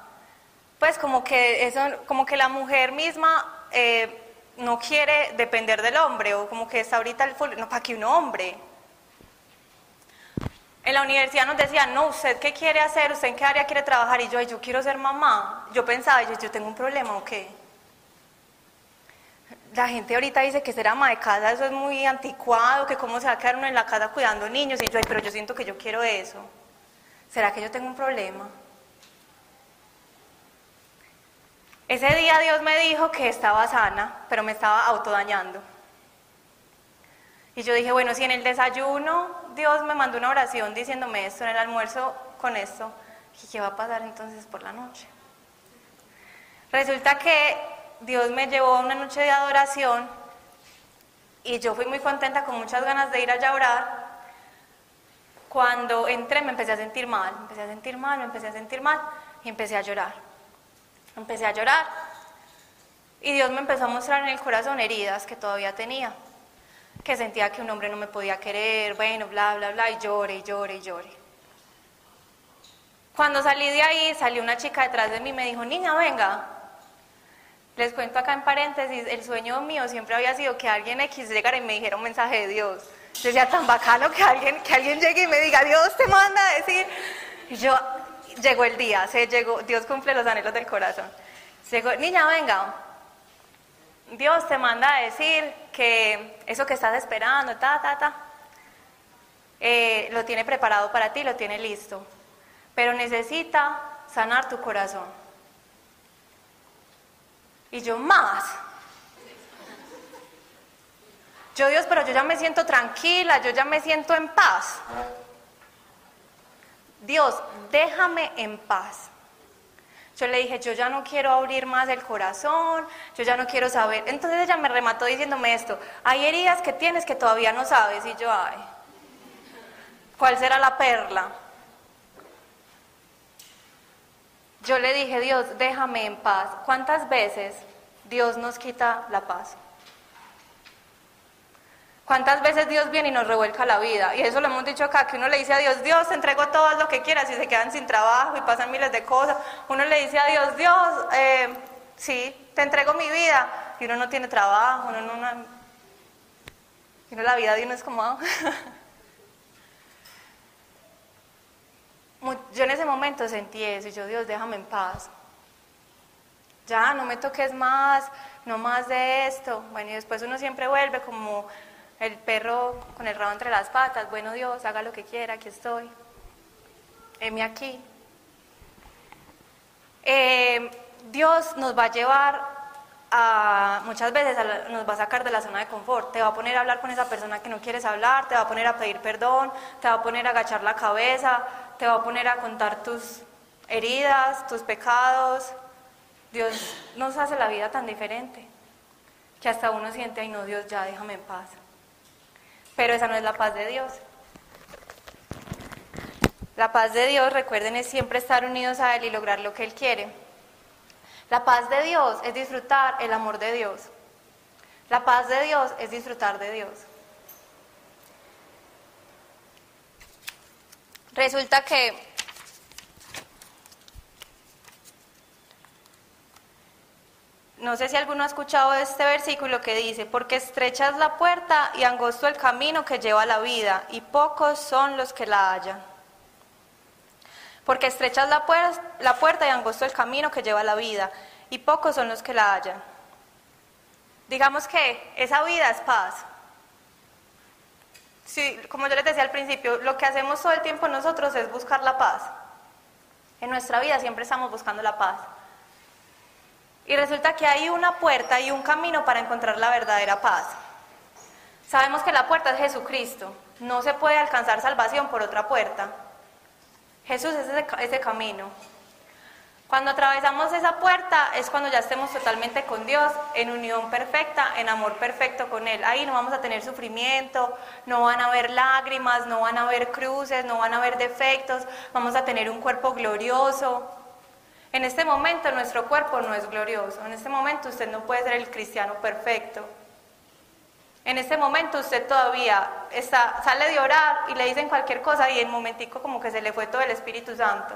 pues como que eso, como que la mujer misma no quiere depender del hombre, o como que está ahorita el full, no, para que un hombre. En la universidad nos decían, no, ¿usted qué quiere hacer? ¿Usted en qué área quiere trabajar? Y yo, ay, yo quiero ser mamá. Yo pensaba, yo tengo un problema, ¿o qué? La gente ahorita dice que ser ama de casa, eso es muy anticuado, que cómo se va a quedar uno en la casa cuidando niños. Y yo, pero yo siento que yo quiero eso. ¿Será que yo tengo un problema? Ese día Dios me dijo que estaba sana, pero me estaba autodañando. Y yo dije, bueno, si en el desayuno Dios me mandó una oración diciéndome esto, en el almuerzo con esto, ¿y qué va a pasar entonces por la noche? Resulta que Dios me llevó a una noche de adoración y yo fui muy contenta, con muchas ganas de ir allá a orar. Cuando entré me empecé a sentir mal, y empecé a llorar. Y Dios me empezó a mostrar en el corazón heridas que todavía tenía, que sentía que un hombre no me podía querer, bueno, bla, bla, bla, y lloré, Cuando salí de ahí, salió una chica detrás de mí y me dijo, niña, venga. Les cuento acá en paréntesis, el sueño mío siempre había sido que alguien X llegara y me dijera un mensaje de Dios. Yo decía, tan bacano que alguien llegue y me diga, Dios te manda a decir. Yo, llegó el día, Dios cumple los anhelos del corazón. Llegó, niña, venga, Dios te manda a decir que eso que estás esperando, lo tiene preparado para ti, lo tiene listo, pero necesita sanar tu corazón. Y yo más. Yo, Dios, pero yo ya me siento tranquila, yo ya me siento en paz. Dios, déjame en paz. Yo le dije, yo ya no quiero abrir más el corazón, yo ya no quiero saber. Entonces ella me remató diciéndome esto, hay heridas que tienes que todavía no sabes. Y yo, ay, ¿cuál será la perla? Yo le dije, Dios, déjame en paz. ¿Cuántas veces Dios nos quita la paz? ¿Cuántas veces Dios viene y nos revuelca la vida? Y eso lo hemos dicho acá, que uno le dice a Dios, Dios, te entrego todo lo que quieras, y se quedan sin trabajo y pasan miles de cosas. Uno le dice a Dios, Dios, sí, te entrego mi vida, y uno no tiene trabajo, uno la vida de uno es como... Yo en ese momento sentí eso, y yo, Dios, déjame en paz. Ya, no me toques más, no más de esto. Bueno, y después uno siempre vuelve como... el perro con el rabo entre las patas, bueno Dios, haga lo que quiera, aquí estoy, heme aquí. Dios nos va a llevar a, muchas veces nos va a sacar de la zona de confort, te va a poner a hablar con esa persona que no quieres hablar, te va a poner a pedir perdón, te va a poner a agachar la cabeza, te va a poner a contar tus heridas, tus pecados. Dios nos hace la vida tan diferente, que hasta uno siente, ay no Dios, ya déjame en paz. Pero esa no es la paz de Dios. La paz de Dios, recuerden, es siempre estar unidos a Él y lograr lo que Él quiere. La paz de Dios es disfrutar el amor de Dios. La paz de Dios es disfrutar de Dios. Resulta que no sé si alguno ha escuchado este versículo que dice, porque estrecha es la puerta y angosto el camino que lleva a la vida, y pocos son los que la hallan. Porque estrecha es la puerta y angosto el camino que lleva a la vida, y pocos son los que la hallan. Digamos que esa vida es paz. Sí, como yo les decía al principio, lo que hacemos todo el tiempo nosotros es buscar la paz. En nuestra vida siempre estamos buscando la paz. Y resulta que hay una puerta y un camino para encontrar la verdadera paz. Sabemos que la puerta es Jesucristo. No se puede alcanzar salvación por otra puerta. Jesús es ese camino. Cuando atravesamos esa puerta es cuando ya estemos totalmente con Dios, en unión perfecta, en amor perfecto con Él. Ahí no vamos a tener sufrimiento, no van a haber lágrimas, no van a haber cruces, no van a haber defectos. Vamos a tener un cuerpo glorioso. En este momento nuestro cuerpo no es glorioso, en este momento usted no puede ser el cristiano perfecto. En este momento usted todavía sale de orar y le dicen cualquier cosa y en momentico como que se le fue todo el Espíritu Santo.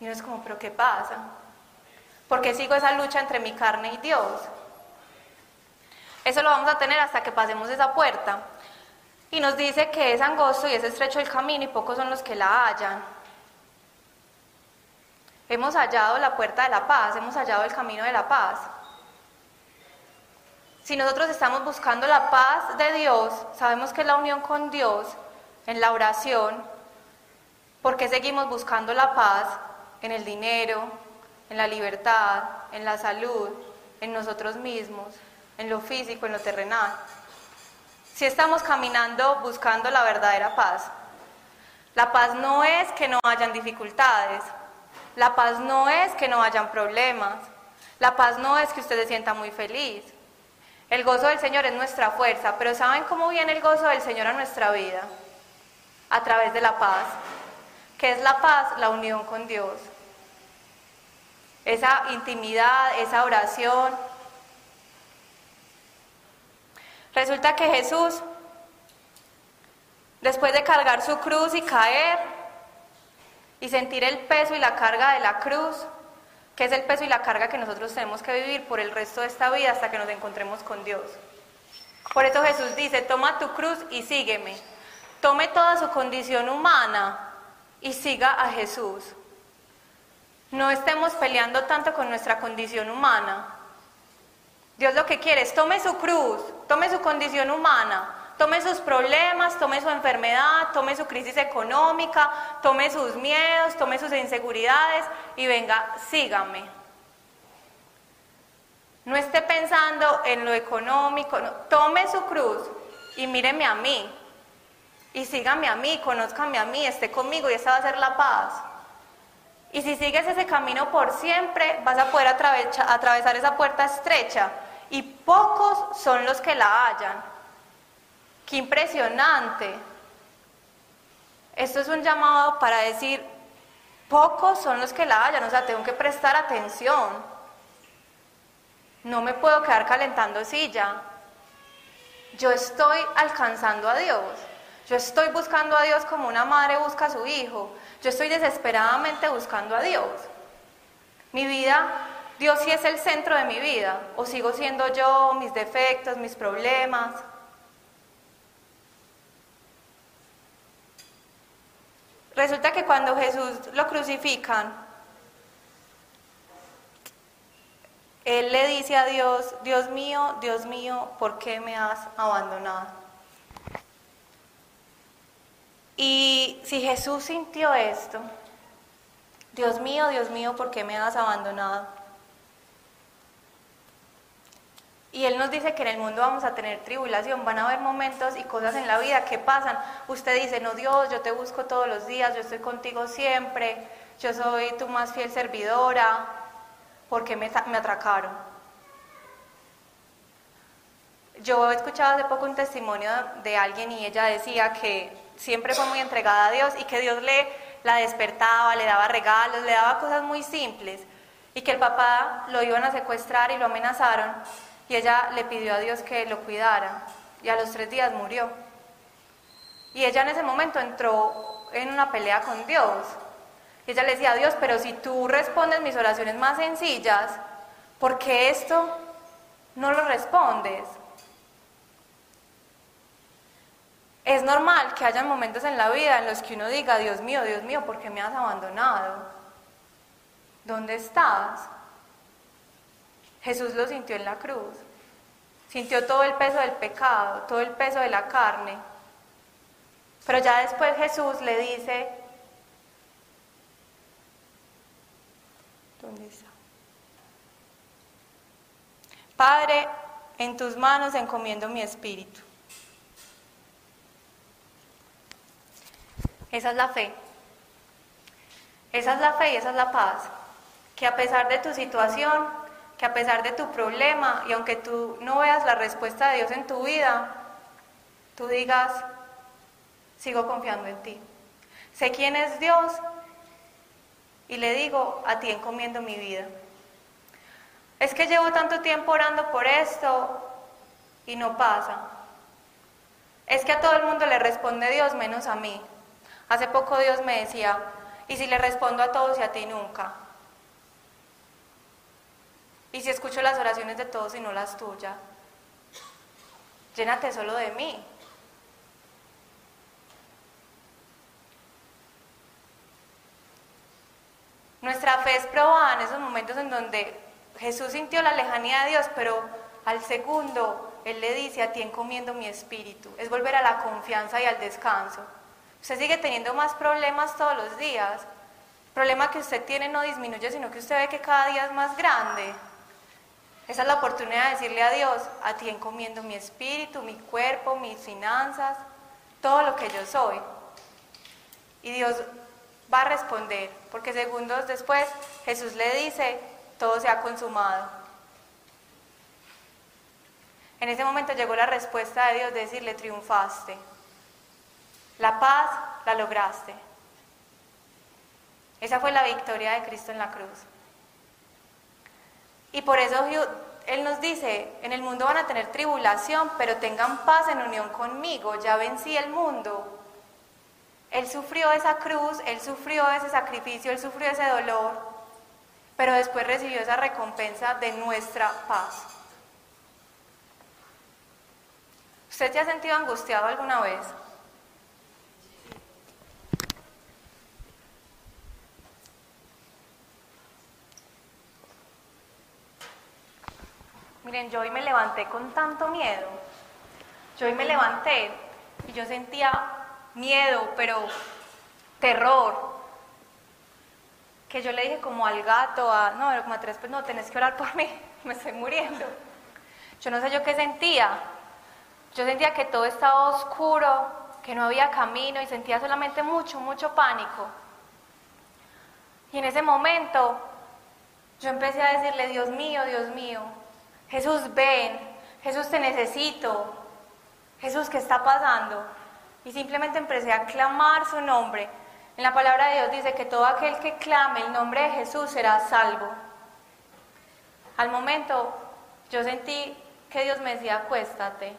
Y uno es como, ¿pero qué pasa? ¿Por qué sigo esa lucha entre mi carne y Dios? Eso lo vamos a tener hasta que pasemos esa puerta. Y nos dice que es angosto y es estrecho el camino y pocos son los que la hallan. Hemos hallado la puerta de la paz, hemos hallado el camino de la paz. Si nosotros estamos buscando la paz de Dios, sabemos que es la unión con Dios, en la oración, ¿por qué seguimos buscando la paz en el dinero, en la libertad, en la salud, en nosotros mismos, en lo físico, en lo terrenal? Si estamos caminando buscando la verdadera paz. La paz no es que no hayan dificultades. La paz no es que no hayan problemas. La paz no es que usted se sienta muy feliz. El gozo del Señor es nuestra fuerza, pero ¿saben cómo viene el gozo del Señor a nuestra vida? A través de la paz. ¿Qué es la paz? La unión con Dios. Esa intimidad, esa oración. Resulta que Jesús, después de cargar su cruz y caer, y sentir el peso y la carga de la cruz, que es el peso y la carga que nosotros tenemos que vivir por el resto de esta vida hasta que nos encontremos con Dios. Por eso Jesús dice, toma tu cruz y sígueme. Tome toda su condición humana y siga a Jesús. No estemos peleando tanto con nuestra condición humana. Dios lo que quiere es, tome su cruz, tome su condición humana, Tome sus problemas, tome su enfermedad, tome su crisis económica, tome sus miedos, tome sus inseguridades y venga, sígame. No esté pensando en lo económico, no. Tome su cruz y míreme a mí. Y sígame a mí, conózcame a mí, esté conmigo y esa va a ser la paz. Y si sigues ese camino por siempre, vas a poder atravesar esa puerta estrecha. Y pocos son los que la hallan. ¡Qué impresionante! Esto es un llamado para decir, pocos son los que la hallan, o sea, tengo que prestar atención. No me puedo quedar calentando silla. Yo estoy alcanzando a Dios. Yo estoy buscando a Dios como una madre busca a su hijo. Yo estoy desesperadamente buscando a Dios. Mi vida, Dios sí es el centro de mi vida. O sigo siendo yo, mis defectos, mis problemas. Resulta que cuando Jesús lo crucifican, Él le dice a Dios, Dios mío, ¿por qué me has abandonado? Y si Jesús sintió esto, Dios mío, ¿por qué me has abandonado? Y Él nos dice que en el mundo vamos a tener tribulación, van a haber momentos y cosas en la vida que pasan. Usted dice, no Dios, yo te busco todos los días, yo estoy contigo siempre, yo soy tu más fiel servidora, ¿por qué me atracaron? Yo he escuchado hace poco un testimonio de alguien y ella decía que siempre fue muy entregada a Dios y que Dios la despertaba, le daba regalos, le daba cosas muy simples y que el papá lo iban a secuestrar y lo amenazaron y ella le pidió a Dios que lo cuidara y a los 3 días murió. Y ella en ese momento entró en una pelea con Dios. Y ella le decía a Dios, pero si tú respondes mis oraciones más sencillas, ¿por qué esto no lo respondes? Es normal que haya momentos en la vida en los que uno diga, Dios mío, ¿por qué me has abandonado? ¿Dónde estás? Jesús lo sintió en la cruz. Sintió todo el peso del pecado, todo el peso de la carne. Pero ya después Jesús le dice, ¿dónde está? Padre, en tus manos encomiendo mi espíritu. Esa es la fe. Esa es la fe y esa es la paz. Que a pesar de tu situación, que a pesar de tu problema, y aunque tú no veas la respuesta de Dios en tu vida, tú digas, sigo confiando en ti. Sé quién es Dios y le digo, a ti encomiendo mi vida. Es que llevo tanto tiempo orando por esto y no pasa. Es que a todo el mundo le responde Dios menos a mí. Hace poco Dios me decía, ¿y si le respondo a todos y a ti nunca? ¿Y si escucho las oraciones de todos y no las tuyas? Llénate solo de mí. Nuestra fe es probada en esos momentos en donde Jesús sintió la lejanía de Dios, pero al segundo Él le dice, a ti encomiendo mi espíritu. Es volver a la confianza y al descanso. Usted sigue teniendo más problemas todos los días. El problema que usted tiene no disminuye, sino que usted ve que cada día es más grande. Esa es la oportunidad de decirle a Dios, a ti encomiendo mi espíritu, mi cuerpo, mis finanzas, todo lo que yo soy. Y Dios va a responder, porque segundos después Jesús le dice, todo se ha consumado. En ese momento llegó la respuesta de Dios de decirle, triunfaste. La paz la lograste. Esa fue la victoria de Cristo en la cruz. Y por eso Él nos dice, en el mundo van a tener tribulación, pero tengan paz en unión conmigo, ya vencí el mundo. Él sufrió esa cruz, Él sufrió ese sacrificio, Él sufrió ese dolor, pero después recibió esa recompensa de nuestra paz. ¿Usted se ha sentido angustiado alguna vez? Miren, yo hoy me levanté con tanto miedo, Yo hoy me levanté y yo sentía miedo, pero terror. Que yo le dije como al gato, como a tres, pues no, tenés que orar por mí, me estoy muriendo. Yo no sé yo qué sentía. Yo sentía que todo estaba oscuro, que no había camino y sentía solamente mucho pánico. Y en ese momento yo empecé a decirle, Dios mío, Jesús ven, Jesús te necesito, Jesús ¿qué está pasando? Y simplemente empecé a clamar su nombre. En la palabra de Dios dice que todo aquel que clame el nombre de Jesús será salvo. Al momento yo sentí que Dios me decía acuéstate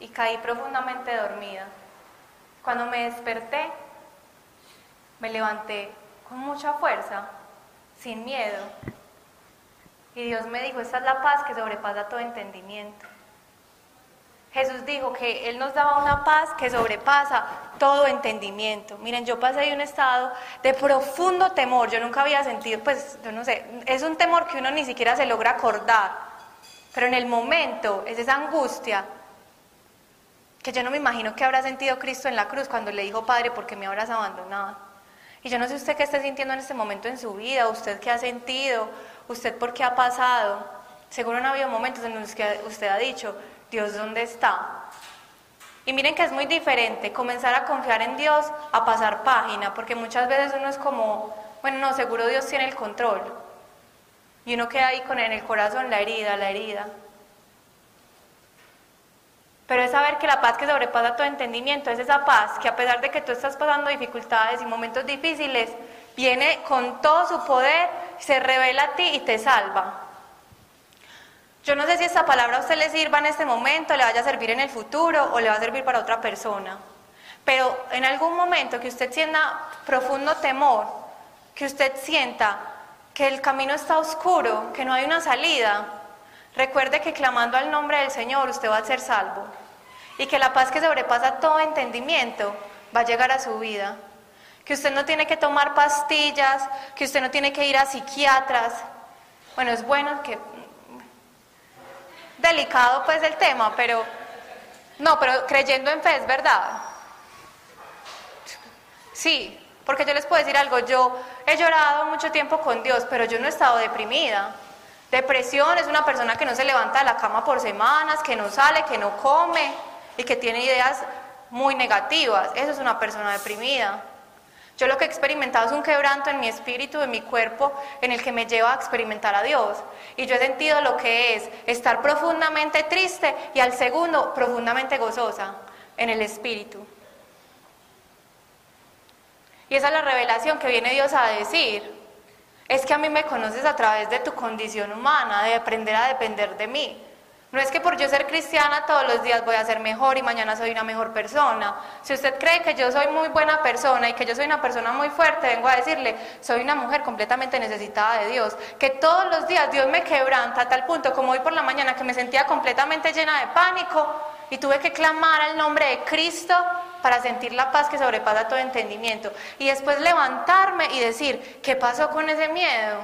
y caí profundamente dormida. Cuando me desperté, me levanté con mucha fuerza, sin miedo. Y Dios me dijo, esta es la paz que sobrepasa todo entendimiento. Jesús dijo que Él nos daba una paz que sobrepasa todo entendimiento. Miren, yo pasé de un estado de profundo temor, yo nunca había sentido, pues, yo no sé, es un temor que uno ni siquiera se logra acordar, pero en el momento es esa angustia que yo no me imagino que habrá sentido Cristo en la cruz cuando le dijo, Padre, ¿por qué me habrás abandonado? Y yo no sé usted qué está sintiendo en este momento en su vida, usted qué ha sentido, usted por qué ha pasado. Seguro han habido momentos en los que usted ha dicho, Dios, ¿dónde está? Y miren que es muy diferente comenzar a confiar en Dios a pasar página, porque muchas veces uno es como, bueno, no, seguro Dios tiene el control. Y uno queda ahí con en el corazón la herida. Pero es saber que la paz que sobrepasa todo entendimiento es esa paz que a pesar de que tú estás pasando dificultades y momentos difíciles, viene con todo su poder, se revela a ti y te salva. Yo no sé si esta palabra a usted le sirva en este momento, le vaya a servir en el futuro o le va a servir para otra persona. Pero en algún momento que usted sienta profundo temor, que usted sienta que el camino está oscuro, que no hay una salida, recuerde que clamando al nombre del Señor usted va a ser salvo. Y que la paz que sobrepasa todo entendimiento va a llegar a su vida. Que usted no tiene que tomar pastillas, que usted no tiene que ir a psiquiatras. Bueno, es bueno que... delicado pues el tema, pero... no, pero creyendo en fe es verdad. Sí, porque yo les puedo decir algo. Yo he llorado mucho tiempo con Dios, pero yo no he estado deprimida. Depresión es una persona que no se levanta de la cama por semanas, que no sale, que no come y que tiene ideas muy negativas. Eso es una persona deprimida. Yo lo que he experimentado es un quebranto en mi espíritu, en mi cuerpo, en el que me lleva a experimentar a Dios. Y yo he sentido lo que es estar profundamente triste y al segundo profundamente gozosa en el espíritu. Y esa es la revelación que viene Dios a decir. Es que a mí me conoces a través de tu condición humana, de aprender a depender de mí. No es que por yo ser cristiana todos los días voy a ser mejor y mañana soy una mejor persona. Si usted cree que yo soy muy buena persona y que yo soy una persona muy fuerte, vengo a decirle, soy una mujer completamente necesitada de Dios. Que todos los días Dios me quebranta a tal punto como hoy por la mañana que me sentía completamente llena de pánico y tuve que clamar al nombre de Cristo para sentir la paz que sobrepasa todo entendimiento. Y después levantarme y decir, ¿qué pasó con ese miedo?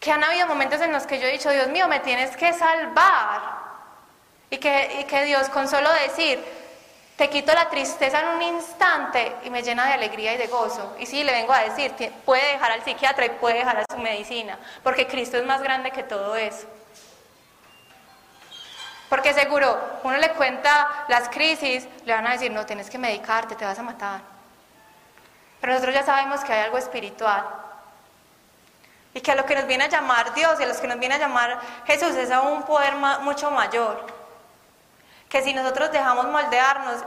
Que han habido momentos en los que yo he dicho, Dios mío, me tienes que salvar. Y que Dios con solo decir, te quito la tristeza en un instante y me llena de alegría y de gozo. Y sí, le vengo a decir, puede dejar al psiquiatra y puede dejar a su medicina, porque Cristo es más grande que todo eso. Porque seguro, uno le cuenta las crisis, le van a decir, no, tienes que medicarte, te vas a matar. Pero nosotros ya sabemos que hay algo espiritual. Y que a lo que nos viene a llamar Dios y a los que nos viene a llamar Jesús es aún un poder mucho mayor. Que si nosotros dejamos moldearnos,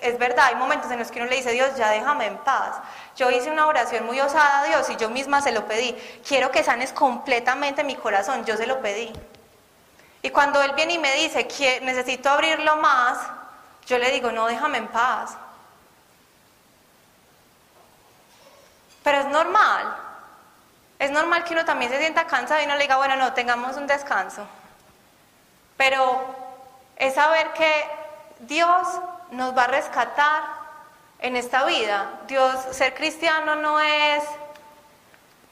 es verdad, hay momentos en los que uno le dice, Dios, ya déjame en paz. Yo hice una oración muy osada a Dios y yo misma se lo pedí. Quiero que sanes completamente mi corazón, yo se lo pedí. Y cuando Él viene y me dice, necesito abrirlo más, yo le digo, no, déjame en paz. Pero es normal. Es normal que uno también se sienta cansado y uno le diga, bueno, no, tengamos un descanso. Pero es saber que Dios nos va a rescatar en esta vida. Ser cristiano no es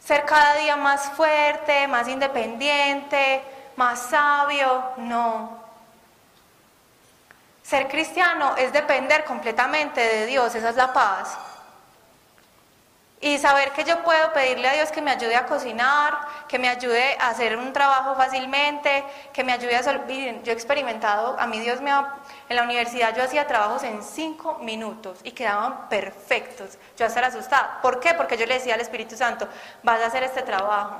ser cada día más fuerte, más independiente, más sabio. No, Ser cristiano es depender completamente de Dios, esa es la paz. Y saber que yo puedo pedirle a Dios que me ayude a cocinar, que me ayude a hacer un trabajo fácilmente, que me ayude a... Yo he experimentado, a mí Dios me ha... En la universidad yo hacía trabajos en 5 minutos y quedaban perfectos. Yo hasta era asustada. ¿Por qué? Porque yo le decía al Espíritu Santo, vas a hacer este trabajo.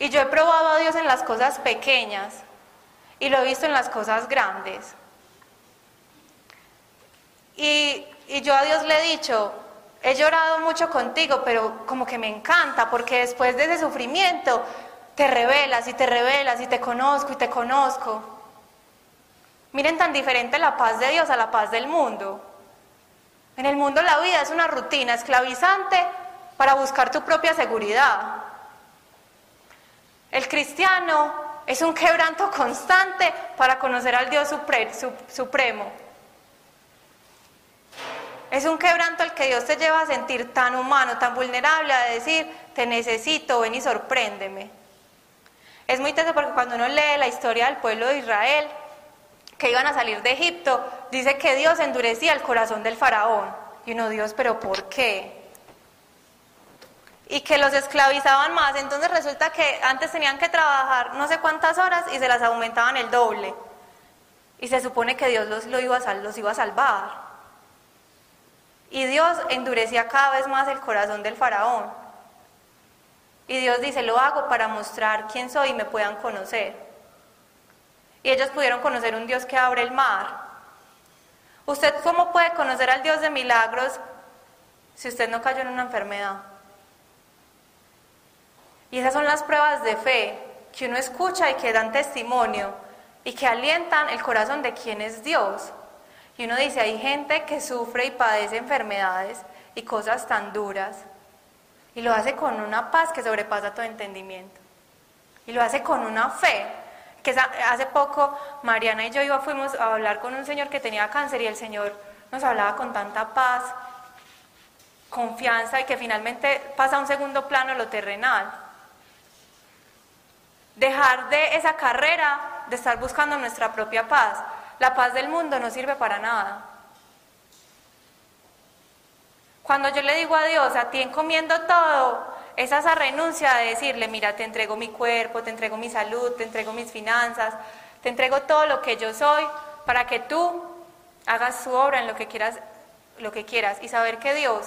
Y yo he probado a Dios en las cosas pequeñas y lo he visto en las cosas grandes. Y yo a Dios le he dicho... He llorado mucho contigo, pero como que me encanta, porque después de ese sufrimiento te revelas y te revelas y te conozco y te conozco. Miren tan diferente la paz de Dios a la paz del mundo. En el mundo la vida es una rutina esclavizante para buscar tu propia seguridad. El cristiano es un quebranto constante para conocer al Dios supremo. Es un quebranto el que Dios te lleva a sentir tan humano, tan vulnerable, a decir, te necesito, ven y sorpréndeme. Es muy triste porque cuando uno lee la historia del pueblo de Israel, que iban a salir de Egipto, dice que Dios endurecía el corazón del faraón. Y uno, Dios, ¿pero por qué? Y que los esclavizaban más, entonces resulta que antes tenían que trabajar no sé cuántas horas y se las aumentaban el doble. Y se supone que Dios los iba a salvar. Y Dios endurecía cada vez más el corazón del faraón. Y Dios dice, lo hago para mostrar quién soy y me puedan conocer. Y ellos pudieron conocer un Dios que abre el mar. ¿Usted cómo puede conocer al Dios de milagros si usted no cayó en una enfermedad? Y esas son las pruebas de fe que uno escucha y que dan testimonio y que alientan el corazón de quién es Dios. Y uno dice, hay gente que sufre y padece enfermedades y cosas tan duras, y lo hace con una paz que sobrepasa todo entendimiento, y lo hace con una fe, que hace poco Mariana y yo fuimos a hablar con un señor que tenía cáncer, y el señor nos hablaba con tanta paz, confianza, y que finalmente pasa a un segundo plano lo terrenal. Dejar de esa carrera de estar buscando nuestra propia paz. La paz del mundo no sirve para nada. Cuando yo le digo a Dios, a ti encomiendo todo, es esa renuncia de decirle, mira, te entrego mi cuerpo, te entrego mi salud, te entrego mis finanzas, te entrego todo lo que yo soy, para que tú hagas su obra en lo que quieras, y saber que Dios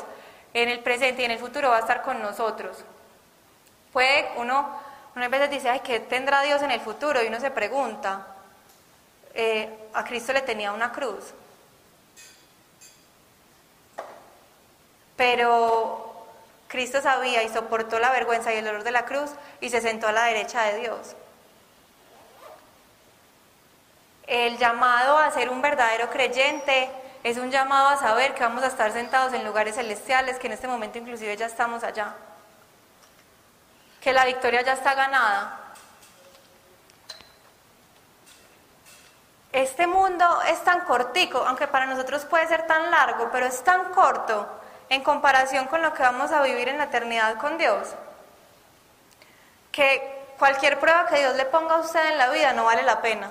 en el presente y en el futuro va a estar con nosotros. Puede uno a veces dice, ay, ¿qué tendrá Dios en el futuro? Y uno se pregunta. A Cristo le tenía una cruz, pero Cristo sabía y soportó la vergüenza y el dolor de la cruz y se sentó a la derecha de Dios. El llamado a ser un verdadero creyente es un llamado a saber que vamos a estar sentados en lugares celestiales, que en este momento inclusive ya estamos allá, que la victoria ya está ganada. Este mundo es tan cortico, aunque para nosotros puede ser tan largo, pero es tan corto en comparación con lo que vamos a vivir en la eternidad con Dios, que cualquier prueba que Dios le ponga a usted en la vida no vale la pena.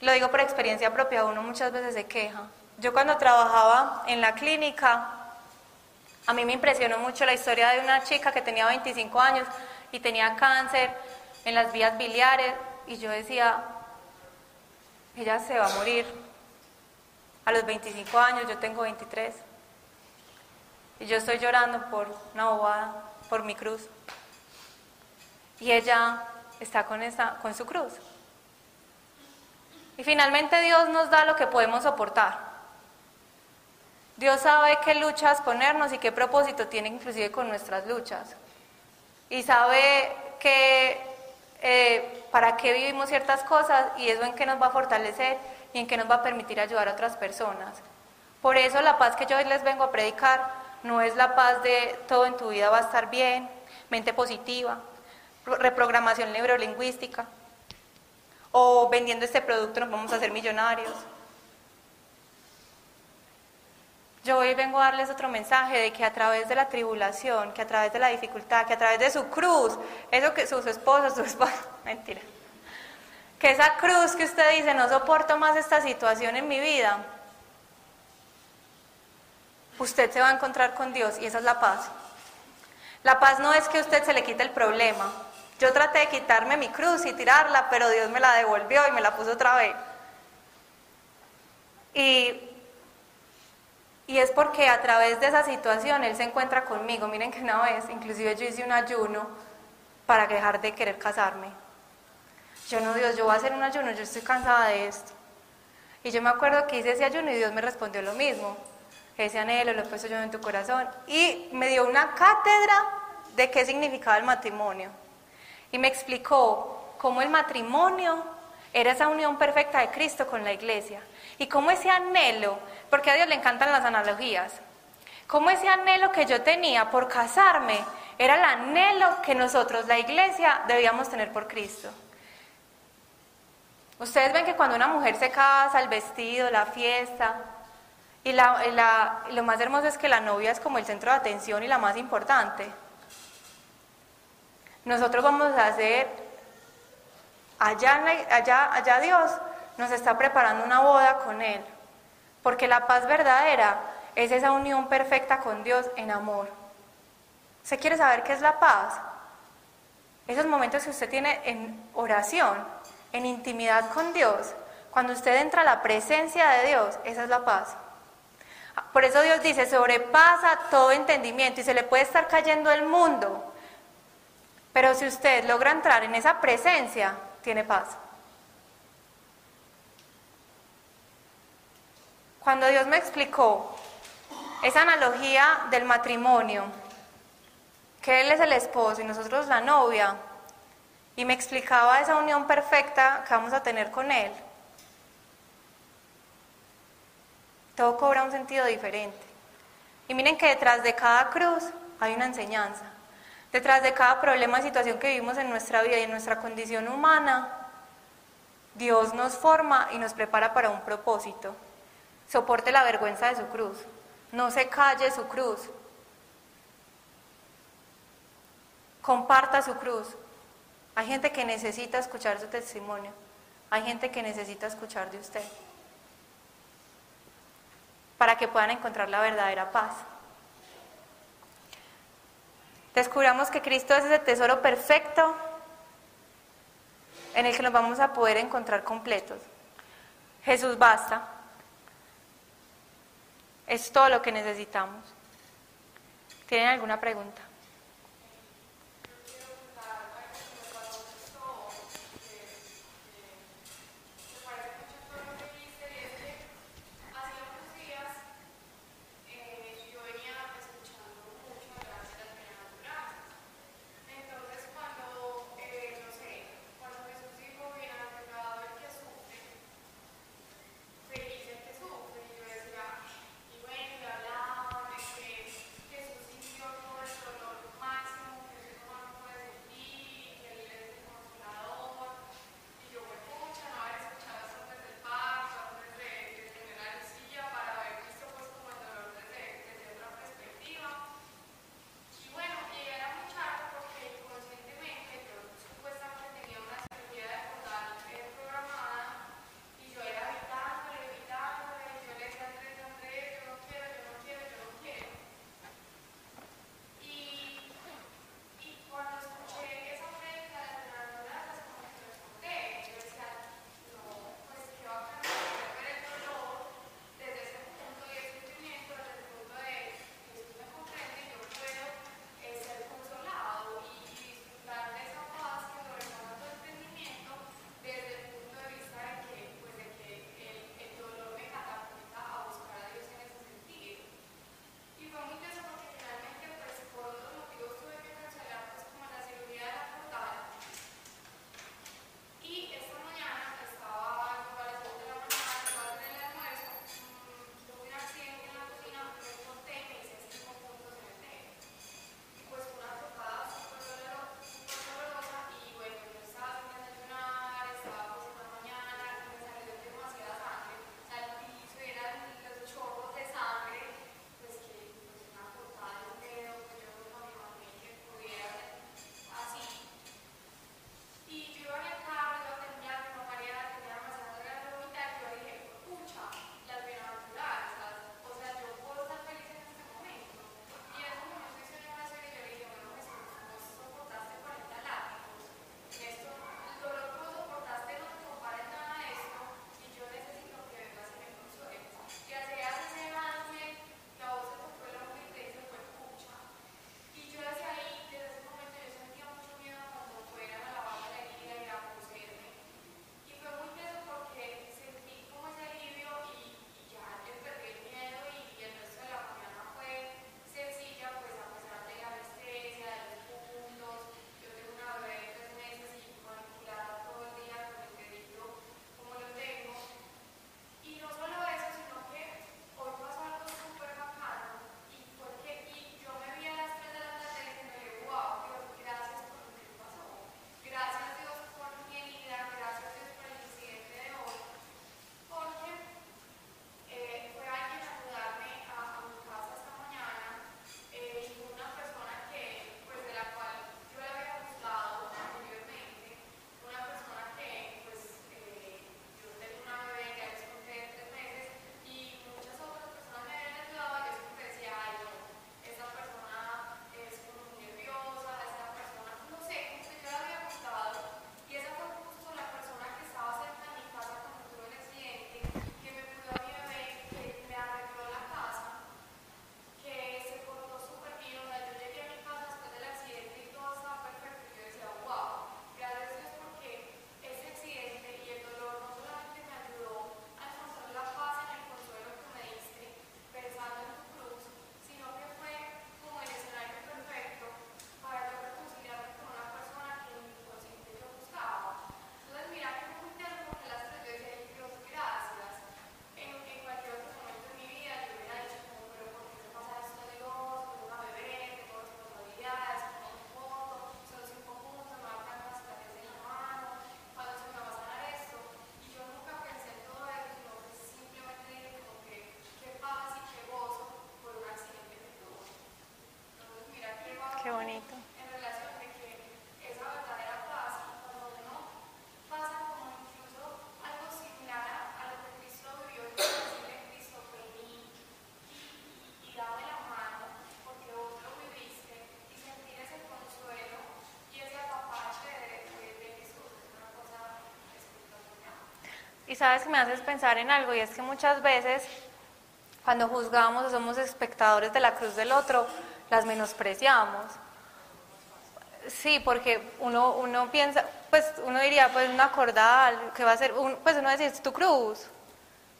Lo digo por experiencia propia, uno muchas veces se queja. Yo cuando trabajaba en la clínica, a mí me impresionó mucho la historia de una chica que tenía 25 años y tenía cáncer en las vías biliares. Y yo decía, ella se va a morir a los 25 años, yo tengo 23. Y yo estoy llorando por una bobada, por mi cruz. Y ella está con su cruz. Y finalmente Dios nos da lo que podemos soportar. Dios sabe qué luchas ponernos y qué propósito tiene inclusive con nuestras luchas. Y sabe que... para qué vivimos ciertas cosas y eso en qué nos va a fortalecer y en qué nos va a permitir ayudar a otras personas. Por eso la paz que yo les vengo a predicar no es la paz de todo en tu vida va a estar bien, mente positiva, reprogramación neurolingüística, o vendiendo este producto nos vamos a hacer millonarios. Yo hoy vengo a darles otro mensaje de que a través de la tribulación, que a través de la dificultad, que a través de su cruz, eso que sus esposas, mentira, Que esa cruz que usted dice, no soporto más esta situación en mi vida, usted se va a encontrar con Dios y esa es la paz. La paz no es que a usted se le quite el problema. Yo traté de quitarme mi cruz y tirarla, pero Dios me la devolvió y me la puso otra vez. Y es porque a través de esa situación Él se encuentra conmigo. Miren que una vez, inclusive yo hice un ayuno para dejar de querer casarme. Yo no, Dios, yo voy a hacer un ayuno, yo estoy cansada de esto. Y yo me acuerdo que hice ese ayuno y Dios me respondió lo mismo. Ese anhelo lo he puesto yo en tu corazón. Y me dio una cátedra de qué significaba el matrimonio. Y me explicó cómo el matrimonio era esa unión perfecta de Cristo con la iglesia. Y cómo ese anhelo, porque a Dios le encantan las analogías, cómo ese anhelo que yo tenía por casarme era el anhelo que nosotros, la iglesia, debíamos tener por Cristo. Ustedes ven que cuando una mujer se casa, el vestido, la fiesta, y lo más hermoso es que la novia es como el centro de atención y la más importante. Nosotros vamos a hacer, allá Dios nos está preparando una boda con Él, porque la paz verdadera es esa unión perfecta con Dios en amor. ¿Usted quiere saber qué es la paz? Esos momentos que usted tiene en oración, en intimidad con Dios, cuando usted entra a la presencia de Dios, esa es la paz. Por eso Dios dice, sobrepasa todo entendimiento y se le puede estar cayendo el mundo. Pero si usted logra entrar en esa presencia, tiene paz. Cuando Dios me explicó esa analogía del matrimonio, que Él es el esposo y nosotros la novia, y me explicaba esa unión perfecta que vamos a tener con Él, todo cobra un sentido diferente. Y miren que detrás de cada cruz hay una enseñanza. Detrás de cada problema y situación que vivimos en nuestra vida y en nuestra condición humana, Dios nos forma y nos prepara para un propósito. Soporte la vergüenza de su cruz. No se calle su cruz. Comparta su cruz. Hay gente que necesita escuchar su testimonio. Hay gente que necesita escuchar de usted. Para que puedan encontrar la verdadera paz. Descubramos que Cristo es ese tesoro perfecto en el que nos vamos a poder encontrar completos. Jesús basta. Es todo lo que necesitamos. ¿Tienen alguna pregunta? Correcto. Y sabes que me haces pensar en algo, y es que muchas veces cuando juzgamos o somos espectadores de la cruz del otro, las menospreciamos. Sí, porque uno piensa, pues uno diría, pues una cordal, ¿qué va a hacer? Pues uno dice, es tu cruz,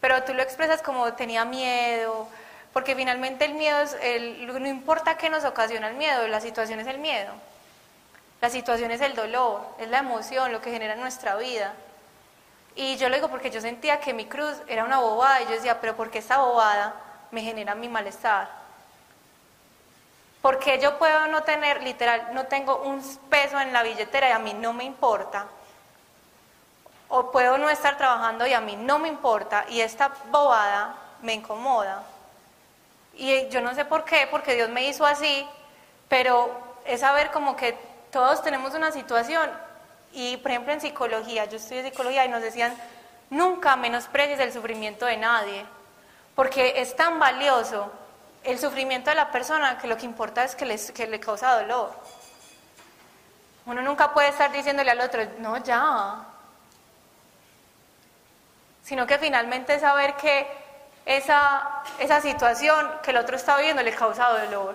pero tú lo expresas como tenía miedo, porque finalmente el miedo es, no importa qué nos ocasiona el miedo, la situación es el miedo, la situación es el dolor, es la emoción, lo que genera nuestra vida. Y yo lo digo porque yo sentía que mi cruz era una bobada y yo decía, pero ¿por qué esta bobada me genera mi malestar? Porque yo puedo no tener, literal, no tengo un peso en la billetera y a mí no me importa. O puedo no estar trabajando y a mí no me importa, y esta bobada me incomoda. Y yo no sé por qué, porque Dios me hizo así, pero es saber como que todos tenemos una situación. Y por ejemplo en psicología, yo estudié psicología y nos decían, nunca menosprecies el sufrimiento de nadie, porque es tan valioso el sufrimiento de la persona que lo que importa es que le causa dolor. Uno nunca puede estar diciéndole al otro, no ya, sino que finalmente saber que esa situación que el otro está viviendo le causa dolor,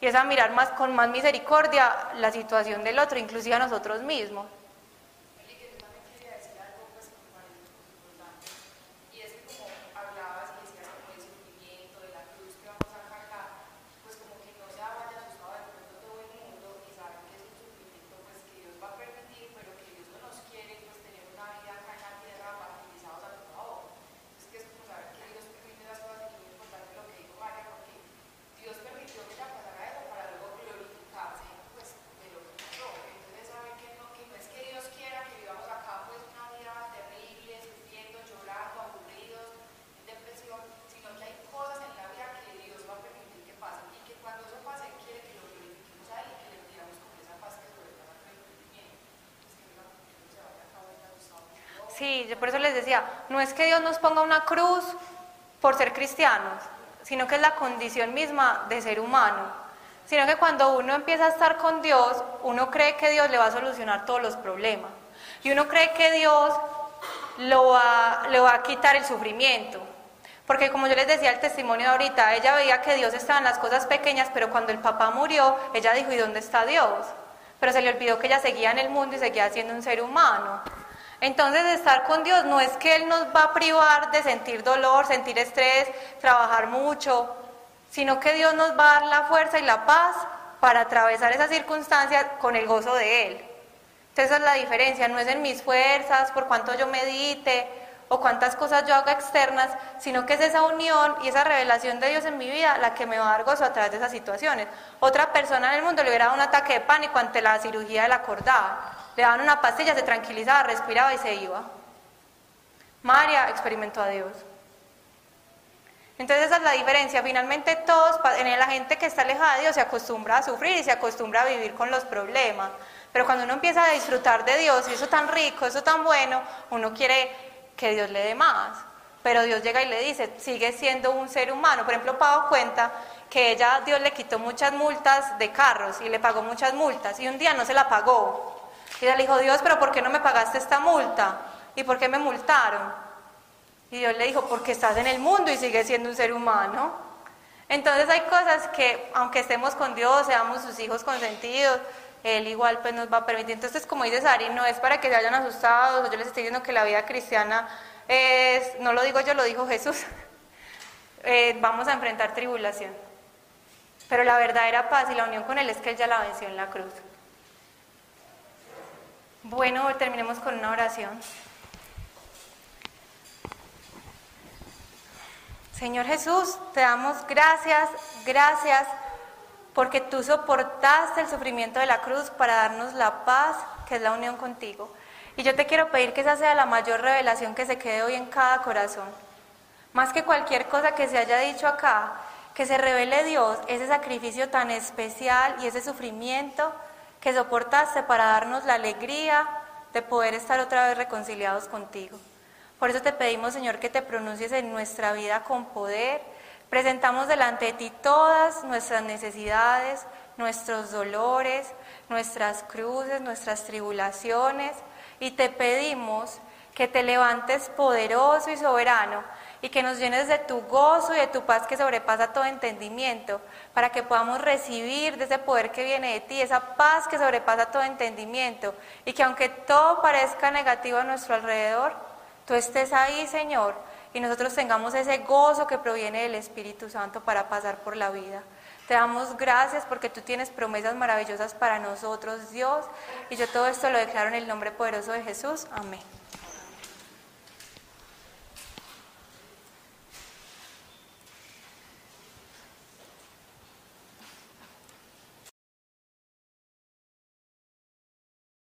y es a mirar más, con más misericordia la situación del otro, inclusive a nosotros mismos. Sí, yo por eso les decía, no es que Dios nos ponga una cruz por ser cristianos, sino que es la condición misma de ser humano, sino que cuando uno empieza a estar con Dios, uno cree que Dios le va a solucionar todos los problemas, y uno cree que Dios le va a quitar el sufrimiento, porque como yo les decía el testimonio de ahorita, ella veía que Dios estaba en las cosas pequeñas, pero cuando el papá murió, ella dijo, ¿y dónde está Dios? Pero se le olvidó que ella seguía en el mundo y seguía siendo un ser humano. Entonces, estar con Dios no es que Él nos va a privar de sentir dolor, sentir estrés, trabajar mucho, sino que Dios nos va a dar la fuerza y la paz para atravesar esas circunstancias con el gozo de Él. Entonces, esa es la diferencia, no es en mis fuerzas, por cuánto yo medite o cuántas cosas yo haga externas, sino que es esa unión y esa revelación de Dios en mi vida la que me va a dar gozo a través de esas situaciones. Otra persona en el mundo le hubiera dado un ataque de pánico ante la cirugía de la cordada. Le daban una pastilla, se tranquilizaba, respiraba y se iba. María experimentó a Dios. Entonces esa es la diferencia. Finalmente todos, la gente que está alejada de Dios se acostumbra a sufrir y se acostumbra a vivir con los problemas. Pero cuando uno empieza a disfrutar de Dios, y eso tan rico, eso tan bueno, uno quiere que Dios le dé más. Pero Dios llega y le dice, sigue siendo un ser humano. Por ejemplo, Pavo cuenta que Dios le quitó muchas multas de carros y le pagó muchas multas. Y un día no se la pagó. Y ella le dijo, Dios, ¿pero por qué no me pagaste esta multa? ¿Y por qué me multaron? Y Dios le dijo, porque estás en el mundo y sigues siendo un ser humano. Entonces hay cosas que, aunque estemos con Dios, seamos sus hijos consentidos, Él igual pues nos va a permitir. Entonces, como dice Sari, no es para que se hayan asustado, yo les estoy diciendo que la vida cristiana es, no lo digo yo, lo dijo Jesús, vamos a enfrentar tribulación. Pero la verdadera paz y la unión con Él es que Él ya la venció en la cruz. Bueno, terminemos con una oración. Señor Jesús, te damos gracias porque tú soportaste el sufrimiento de la cruz para darnos la paz que es la unión contigo. Y yo te quiero pedir que esa sea la mayor revelación que se quede hoy en cada corazón. Más que cualquier cosa que se haya dicho acá, que se revele Dios ese sacrificio tan especial y ese sufrimiento que soportaste para darnos la alegría de poder estar otra vez reconciliados contigo. Por eso te pedimos, Señor, que te pronuncies en nuestra vida con poder. Presentamos delante de ti todas nuestras necesidades, nuestros dolores, nuestras cruces, nuestras tribulaciones, y te pedimos que te levantes poderoso y soberano y que nos llenes de tu gozo y de tu paz que sobrepasa todo entendimiento, para que podamos recibir de ese poder que viene de ti, esa paz que sobrepasa todo entendimiento, y que aunque todo parezca negativo a nuestro alrededor, tú estés ahí, Señor, y nosotros tengamos ese gozo que proviene del Espíritu Santo para pasar por la vida. Te damos gracias porque tú tienes promesas maravillosas para nosotros, Dios, y yo todo esto lo declaro en el nombre poderoso de Jesús. Amén.